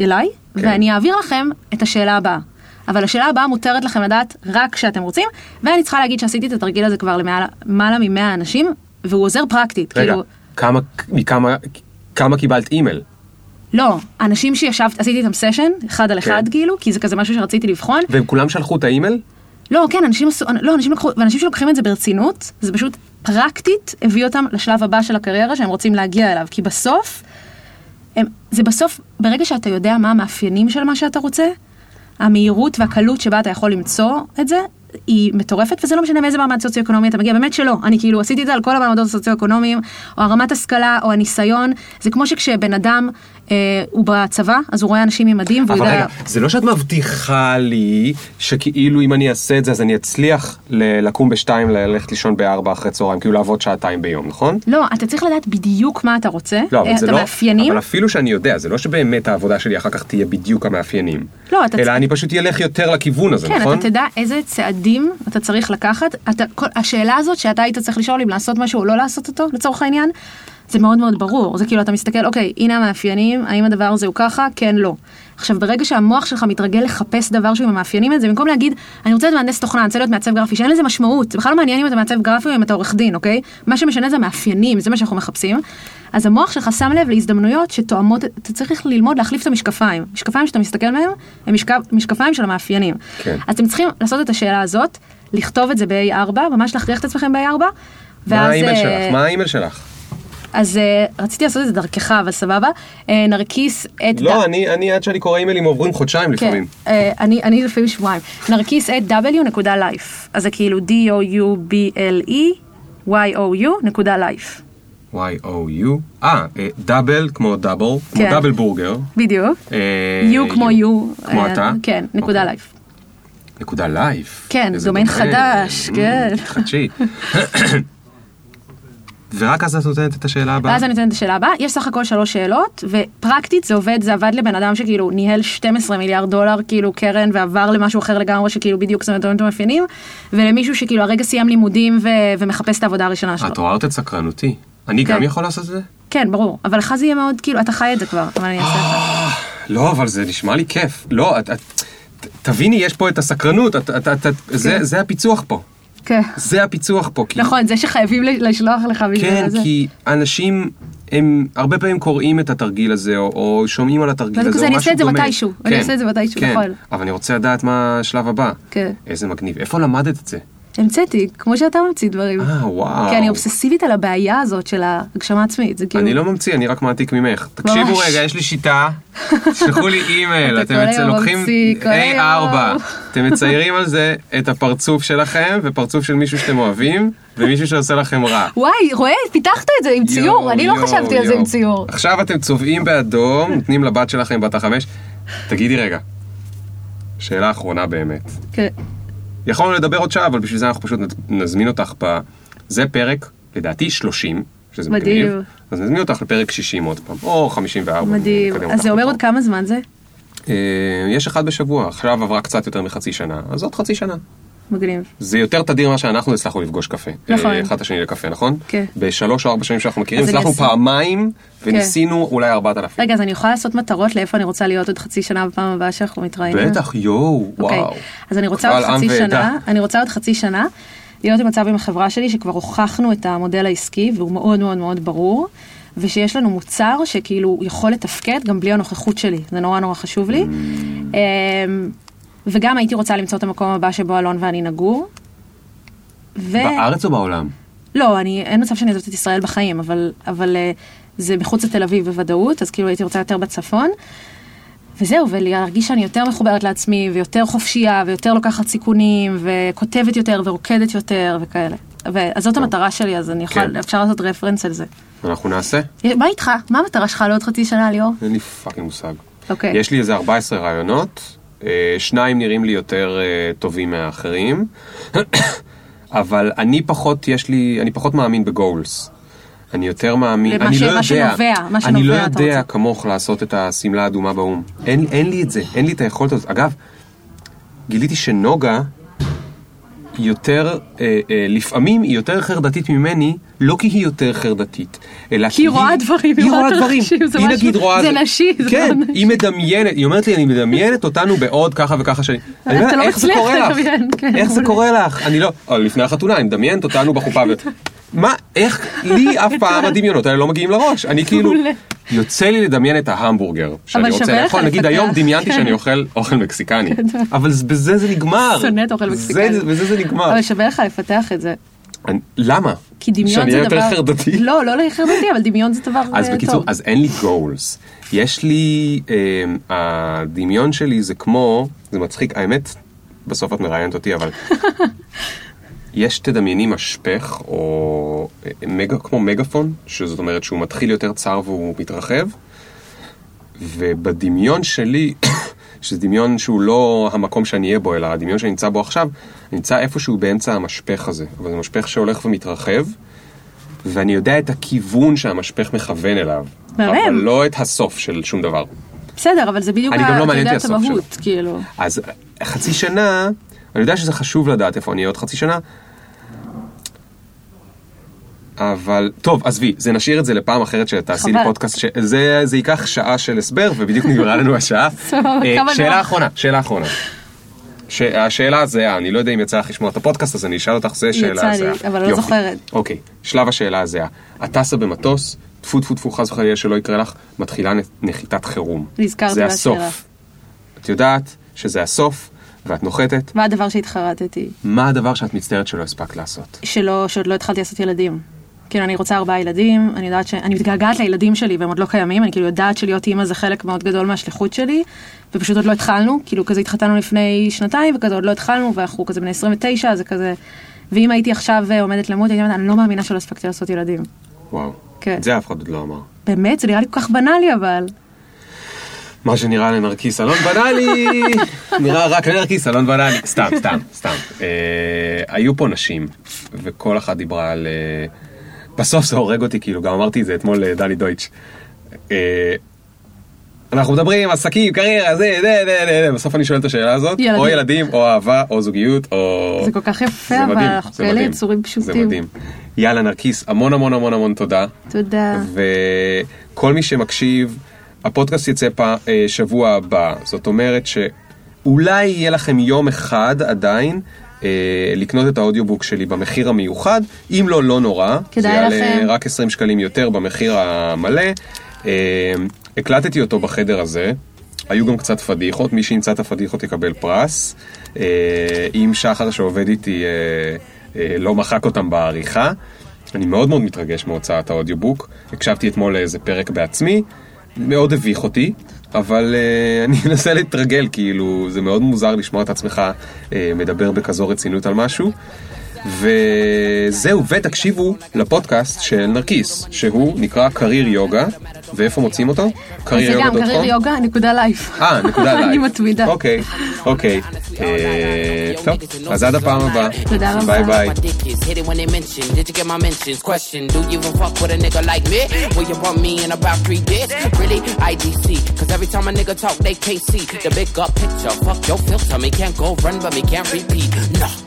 אליי, ואני אעביר לכם את השאלה הבאה. אבל השאלה הבאה מותרת לכם לדעת רק כשאתם רוצים, ואני צריכה להגיד שעשיתי את התרגיל הזה כבר למעלה מ-מאה אנשים, והוא עוזר פרקטית. רגע, כמה קיבלת אימייל? לא, אנשים שישבת, עשיתי איתם סשן, אחד על אחד כאילו, כי זה כזה משהו שרציתי לבחון. והם כולם שלחו את האימייל? לא, כן, אנשים, לא, אנשים לקחו, ואנשים שלוקחים את זה ברצינות, זה פשוט פרקטית, הביא אותם לשלב הבא של הקריירה שהם רוצים להגיע אליו, כי בסוף, הם, זה בסוף, ברגע שאתה יודע מה המאפיינים של מה שאתה רוצה, המהירות והקלות שבה אתה יכול למצוא את זה, היא מטורפת, וזה לא משנה מאיזה מעמד סוציו-אקונומי אתה מגיע, באמת שלא. אני כאילו עשיתי את זה על כל המעמדות הסוציו-אקונומיים, או הרמת השכלה, או הניסיון. זה כמו שכשבן אדם, אה, הוא בצבא, אז הוא רואה אנשים עם מדים, והוא יודע... אבל רגע, זה לא שאת מבטיחה לי, שכאילו אם אני אעשה את זה, אז אני אצליח לקום בשתיים, ללכת לישון בארבע אחרי צהריים, כאילו לעבוד שעתיים ביום, נכון? לא, אתה צריך לדעת בדיוק מה אתה רוצה, לא, אבל זה לא, מאפיינים. אבל אפילו שאני יודע, זה לא שבאמת העבודה שלי אחר כך תהיה בדיוק המאפיינים. לא, אתה אלא צריך... אני פשוט ילך יותר לכיוון הזה, כן, נכון? אתה תדע איזה צעדים אתה צריך לקחת. אתה, כל, השאלה הזאת שאתה היית צריך לשאול אם לעשות משהו או לא לעשות אותו, לצורך העניין, זה מאוד מאוד ברור. זה כאילו אתה מסתכל, אוקיי, הנה המאפיינים, האם הדבר הזה הוא ככה? כן, לא. עכשיו, ברגע שהמוח שלך מתרגל לחפש דבר שהוא מאפיינים את זה, במקום להגיד, אני רוצה להיות מהנדס תוכנה, אני רוצה להיות מעצב גרפי, שאין לזה משמעות. זה בכלל לא מעניין אם אתה מעצב גרפי או אם אתה עורך דין, אוקיי? מה שמשנה זה המאפיינים, זה מה שאנחנו מחפשים. אז המוח שלך שם לב להזדמנויות שתואמות, אתה צריך ללמוד להחליף את המשקפיים. משקפיים שאתה מסתכל מהם, הם משקפיים של המאפיינים. כן. אז אתם צריכים לעשות את השאלה הזאת, לכתוב את זה ב-A ארבע, ממש להכריח את עצמכם ב-A ארבע, ואז... מה האימייל שלך? מה האימייל שלך? אז רציתי לעשות את זה דרכך, אבל סבבה. נרקיס את... לא, אני עד שאני קורא אימיילים עוברים חודשיים לפעמים. אני לפעמים שבועיים. נרקיס את דאבליו דוט לייף. אז זה כאילו די או יו בי אל אי וואי או יו דוט לייף. וואי או יו. אה, דאבל כמו דאבל, כמו דאבל בורגר. בדיוק. יו כמו יו. כמו אתה. כן, נקודה לייף. נקודה לייף. כן, דומיין חדש, כן. חדשי. ורק אז את נותנת את השאלה הבאה? ואז אני נותנת את השאלה הבאה. יש סך הכל שלוש שאלות, ופרקטית זה עובד, זה עבד לבן אדם שכאילו ניהל שנים עשר מיליארד דולר, כאילו קרן, ועבר למשהו אחר לגמרי, שכאילו בדיוק זה נתונים ומאפיינים, ולמישהו שכאילו הרגע סיים לימודים ו... ומחפש את העבודה הראשונה שלו. את רואה את סקרנותי. אני כן. גם יכול לעשות את זה? כן, ברור. אבל לך זה יהיה מאוד, כאילו, אתה חי את זה כבר, אבל אני אעשה את זה. לא, אבל זה נשמע לי כיף. לא, את, את, תביני, יש פה את הסקרנות, את, את, את, את, זה, זה הפיצוח פה. זה הפיצוח פה. נכון, זה שחייבים לשלוח לך בשביל הזה. כן, כי אנשים, הם הרבה פעמים קוראים את התרגיל הזה, או שומעים על התרגיל הזה, או משהו דומה. אני אעשה את זה מתישהו, נכון. אבל אני רוצה לדעת מה השלב הבא. איזה מגניב. איפה למדת את זה? המצאתי, כמו שאתה ממציא דברים. אה, וואו. כי אני אובססיבית על הבעיה הזאת של ההגשמה עצמית. אני לא ממציא, אני רק מעתיק ממך. תקשיבו רגע, יש לי שיטה. שלחו לי אימייל, אתם לוקחים איי ארבע, אתם מציירים על זה את הפרצוף שלכם, ופרצוף של מישהו שאתם אוהבים, ומישהו שעושה לכם רע. וואי, רואה, פיתחת את זה עם ציור, אני לא חשבתי על זה עם ציור. עכשיו אתם צובעים באדום, נותנים לבת שלכם בת החמש. תגידי רגע, שאלה אחרונה באמת. כן. יכולנו לדבר עוד שעה, אבל בשביל זה אנחנו פשוט נזמין אותך ב... זה פרק, לדעתי, שלושים, שזה מגניב. אז נזמין אותך לפרק שישים עוד פעם, או חמישים וארבע. מדהים. אז זה אומר עוד כמה זמן זה? יש אחד בשבוע, עכשיו עברה קצת יותר מחצי שנה, אז עוד חצי שנה. מגניב. זה יותר תדיר מה שאנחנו הצלחנו לפגוש קפה. נכון. אחד השני לקפה, נכון? כן. בשלוש או ארבע שנים שאנחנו מכירים, הצלחנו פעמיים, וניסינו אולי ארבעת אלפים. רגע, אז אני יכולה לעשות מטרות לאיפה אני רוצה להיות עוד חצי שנה בפעם הבאה שאנחנו מתראינים? בטח, יואו, וואו. אז אני רוצה עוד חצי שנה, אני רוצה עוד חצי שנה, להיות במצב עם החברה שלי, שכבר הוכחנו את המודל העסקי, והוא מאוד מאוד מאוד ברור, ושיש לנו מוצר שכאילו יכול לתפקד גם בלי הנוכחות שלי. זה נורא נורא חשוב לי. וגם הייתי רוצה למצוא את המקום הבא שבו אלון ואני נגור. ו... בארץ או בעולם? לא, אני, אין מצב שאני עזבת את ישראל בחיים, אבל, אבל זה מחוץ לתל אביב בוודאות, אז כאילו הייתי רוצה יותר בצפון. וזהו, ולהרגיש שאני יותר מחוברת לעצמי, ויותר חופשייה, ויותר לוקחת סיכונים, וכותבת יותר, ורוקדת יותר, וכאלה. אז זאת המטרה שלי, אז אני יכול, אפשר לעשות רפרנס על זה. אנחנו נעשה? מה איתך? מה המטרה שלך לעוד חצי שנה, ליאור? אין לי פאקינג מושג. אוקיי. יש לי איזה ארבע עשרה רעיונות. שניים נראים לי יותר טובים מהאחרים, אבל אני פחות, יש לי, אני פחות מאמין בגולס. אני יותר מאמין, אני לא יודע, אני לא יודע כמוך לעשות את הסמלה האדומה באום. אין לי את זה, אין לי את היכולת הזאת. אגב, גיליתי שנוגה יותר, אה, אה, לפעמים היא יותר חרדתית ממני, לא כי היא יותר חרדתית, אלא כי היא... כי היא רואה דברים, היא רואה דברים. זה משהו, זה נשי. כן, היא מדמיינת, היא אומרת לי, אני מדמיינת אותנו בעוד ככה וככה שנים. אני אומרת, איך זה קורה לך? איך זה קורה לך? אני לא... לפני החתונה, היא מדמיינת אותנו בחופה ו... מה, איך לי אף פעם הדמיונות האלה לא מגיעים לראש? אני כאילו... יוצא לי לדמיין את ההמבורגר שאני רוצה לאכול, נגיד היום דמיינתי שאני אוכל אוכל מקסיקני, אבל בזה זה נגמר. שונאת אוכל מקסיקני. בזה זה נגמר. אבל שווה לך לפתח את זה. למה? כי דמיון זה דבר... שאני אהיה יותר חרדתי? לא, לא יהיה חרדתי, אבל דמיון זה דבר טוב. אז בקיצור, אז אין לי גולס. יש לי... הדמיון שלי זה כמו... זה מצחיק, האמת, בסוף את מראיינת אותי, אבל... יש תדמייני משפך, או מגה, כמו מגפון, שזאת אומרת שהוא מתחיל יותר צר והוא מתרחב, ובדמיון שלי, שזה דמיון שהוא לא המקום שאני אהיה בו, אלא הדמיון שאני נמצא בו עכשיו, נמצא איפשהו באמצע המשפך הזה, אבל זה משפך שהולך ומתרחב, ואני יודע את הכיוון שהמשפך מכוון אליו, אבל לא את הסוף של שום דבר. בסדר, אבל זה בדיוק את המהות, כאילו. אז חצי שנה, אני יודע שזה חשוב לדעת איפה אני אהיה עוד חצי שנה, אבל, טוב, עזבי, זה נשאיר את זה לפעם אחרת שתעשי לי פודקאסט, זה, זה ייקח שעה של הסבר, ובדיוק נגמרה לנו השעה. שאלה אחרונה, שאלה אחרונה. השאלה זהה, אני לא יודע אם יצא לך לשמוע את הפודקאסט, אז אני אשאל אותך, זה שאלה זהה. יצא לי, אבל לא זוכרת. אוקיי, שלב השאלה זהה. הטסה במטוס, טפו טפו טפו, חס וחלילה שלא יקרה לך, מתחילה נחיתת חירום. נזכרתי מהשאלה. את יודעת שזה הסוף, ואת נוחתת. מה הדבר שהתחרטתי? מה הדבר שאת מצטערת שלא הספקת לעשות? שלא, שעוד לא התחלתי לעשות ילדים. כאילו, אני רוצה ארבעה ילדים, אני יודעת ש... אני מתגעגעת לילדים שלי, והם עוד לא קיימים, אני כאילו יודעת שלהיות אימא זה חלק מאוד גדול מהשליחות שלי, ופשוט עוד לא התחלנו, כאילו, כזה התחתנו לפני שנתיים, וכזה עוד לא התחלנו, ואנחנו כזה בני עשרים ותשע, זה כזה... ואם הייתי עכשיו עומדת למות, אני אומרת, אני לא מאמינה שלא הספקתי לעשות ילדים. וואו. כן. זה אף אחד עוד לא אמר. באמת, זה נראה לי כל כך בנאלי, אבל... מה שנראה לנרקיס אלון בנאלי, נראה רק לנרקיס אלון בנאלי. סתם, סתם, סתם. היו פה נשים, וכל אחת דיברה על... בסוף זה הורג אותי, כאילו, גם אמרתי את זה אתמול לדני דויטש. אנחנו מדברים, עסקים, קריירה, זה, זה, זה, זה. בסוף אני שואל את השאלה הזאת, או ילדים, או אהבה, או זוגיות, או... זה כל כך יפה, אבל אנחנו כאלה יצורים פשוטים. זה מדהים. יאללה, נרקיס, המון המון המון המון תודה. תודה. וכל מי שמקשיב... הפודקאסט יצא שבוע הבא, זאת אומרת שאולי יהיה לכם יום אחד עדיין לקנות את האודיובוק שלי במחיר המיוחד, אם לא, לא נורא, זה יעלה רק עשרים שקלים יותר במחיר המלא. הקלטתי אותו בחדר הזה, היו גם קצת פדיחות, מי שימצא את הפדיחות יקבל פרס, עם שחר שעובד איתי לא מחק אותם בעריכה, אני מאוד מאוד מתרגש מהוצאת האודיובוק, הקשבתי אתמול לאיזה פרק בעצמי, מאוד הביך אותי, אבל uh, אני אנסה להתרגל, כאילו, זה מאוד מוזר לשמוע את עצמך uh, מדבר בכזו רצינות על משהו, וזהו, ותקשיבו לפודקאסט של נרקיס, שהוא נקרא קרייר יוגה, ואיפה מוצאים אותו? קרייר יוגה דוט קום? זה גם קרייר יוגה, נקודה לייף. אה, נקודה לייף. אני מתמידה. אוקיי, אוקיי. טוב, אז עד הפעם הבאה. תודה רבה. ביי ביי. ביי ביי.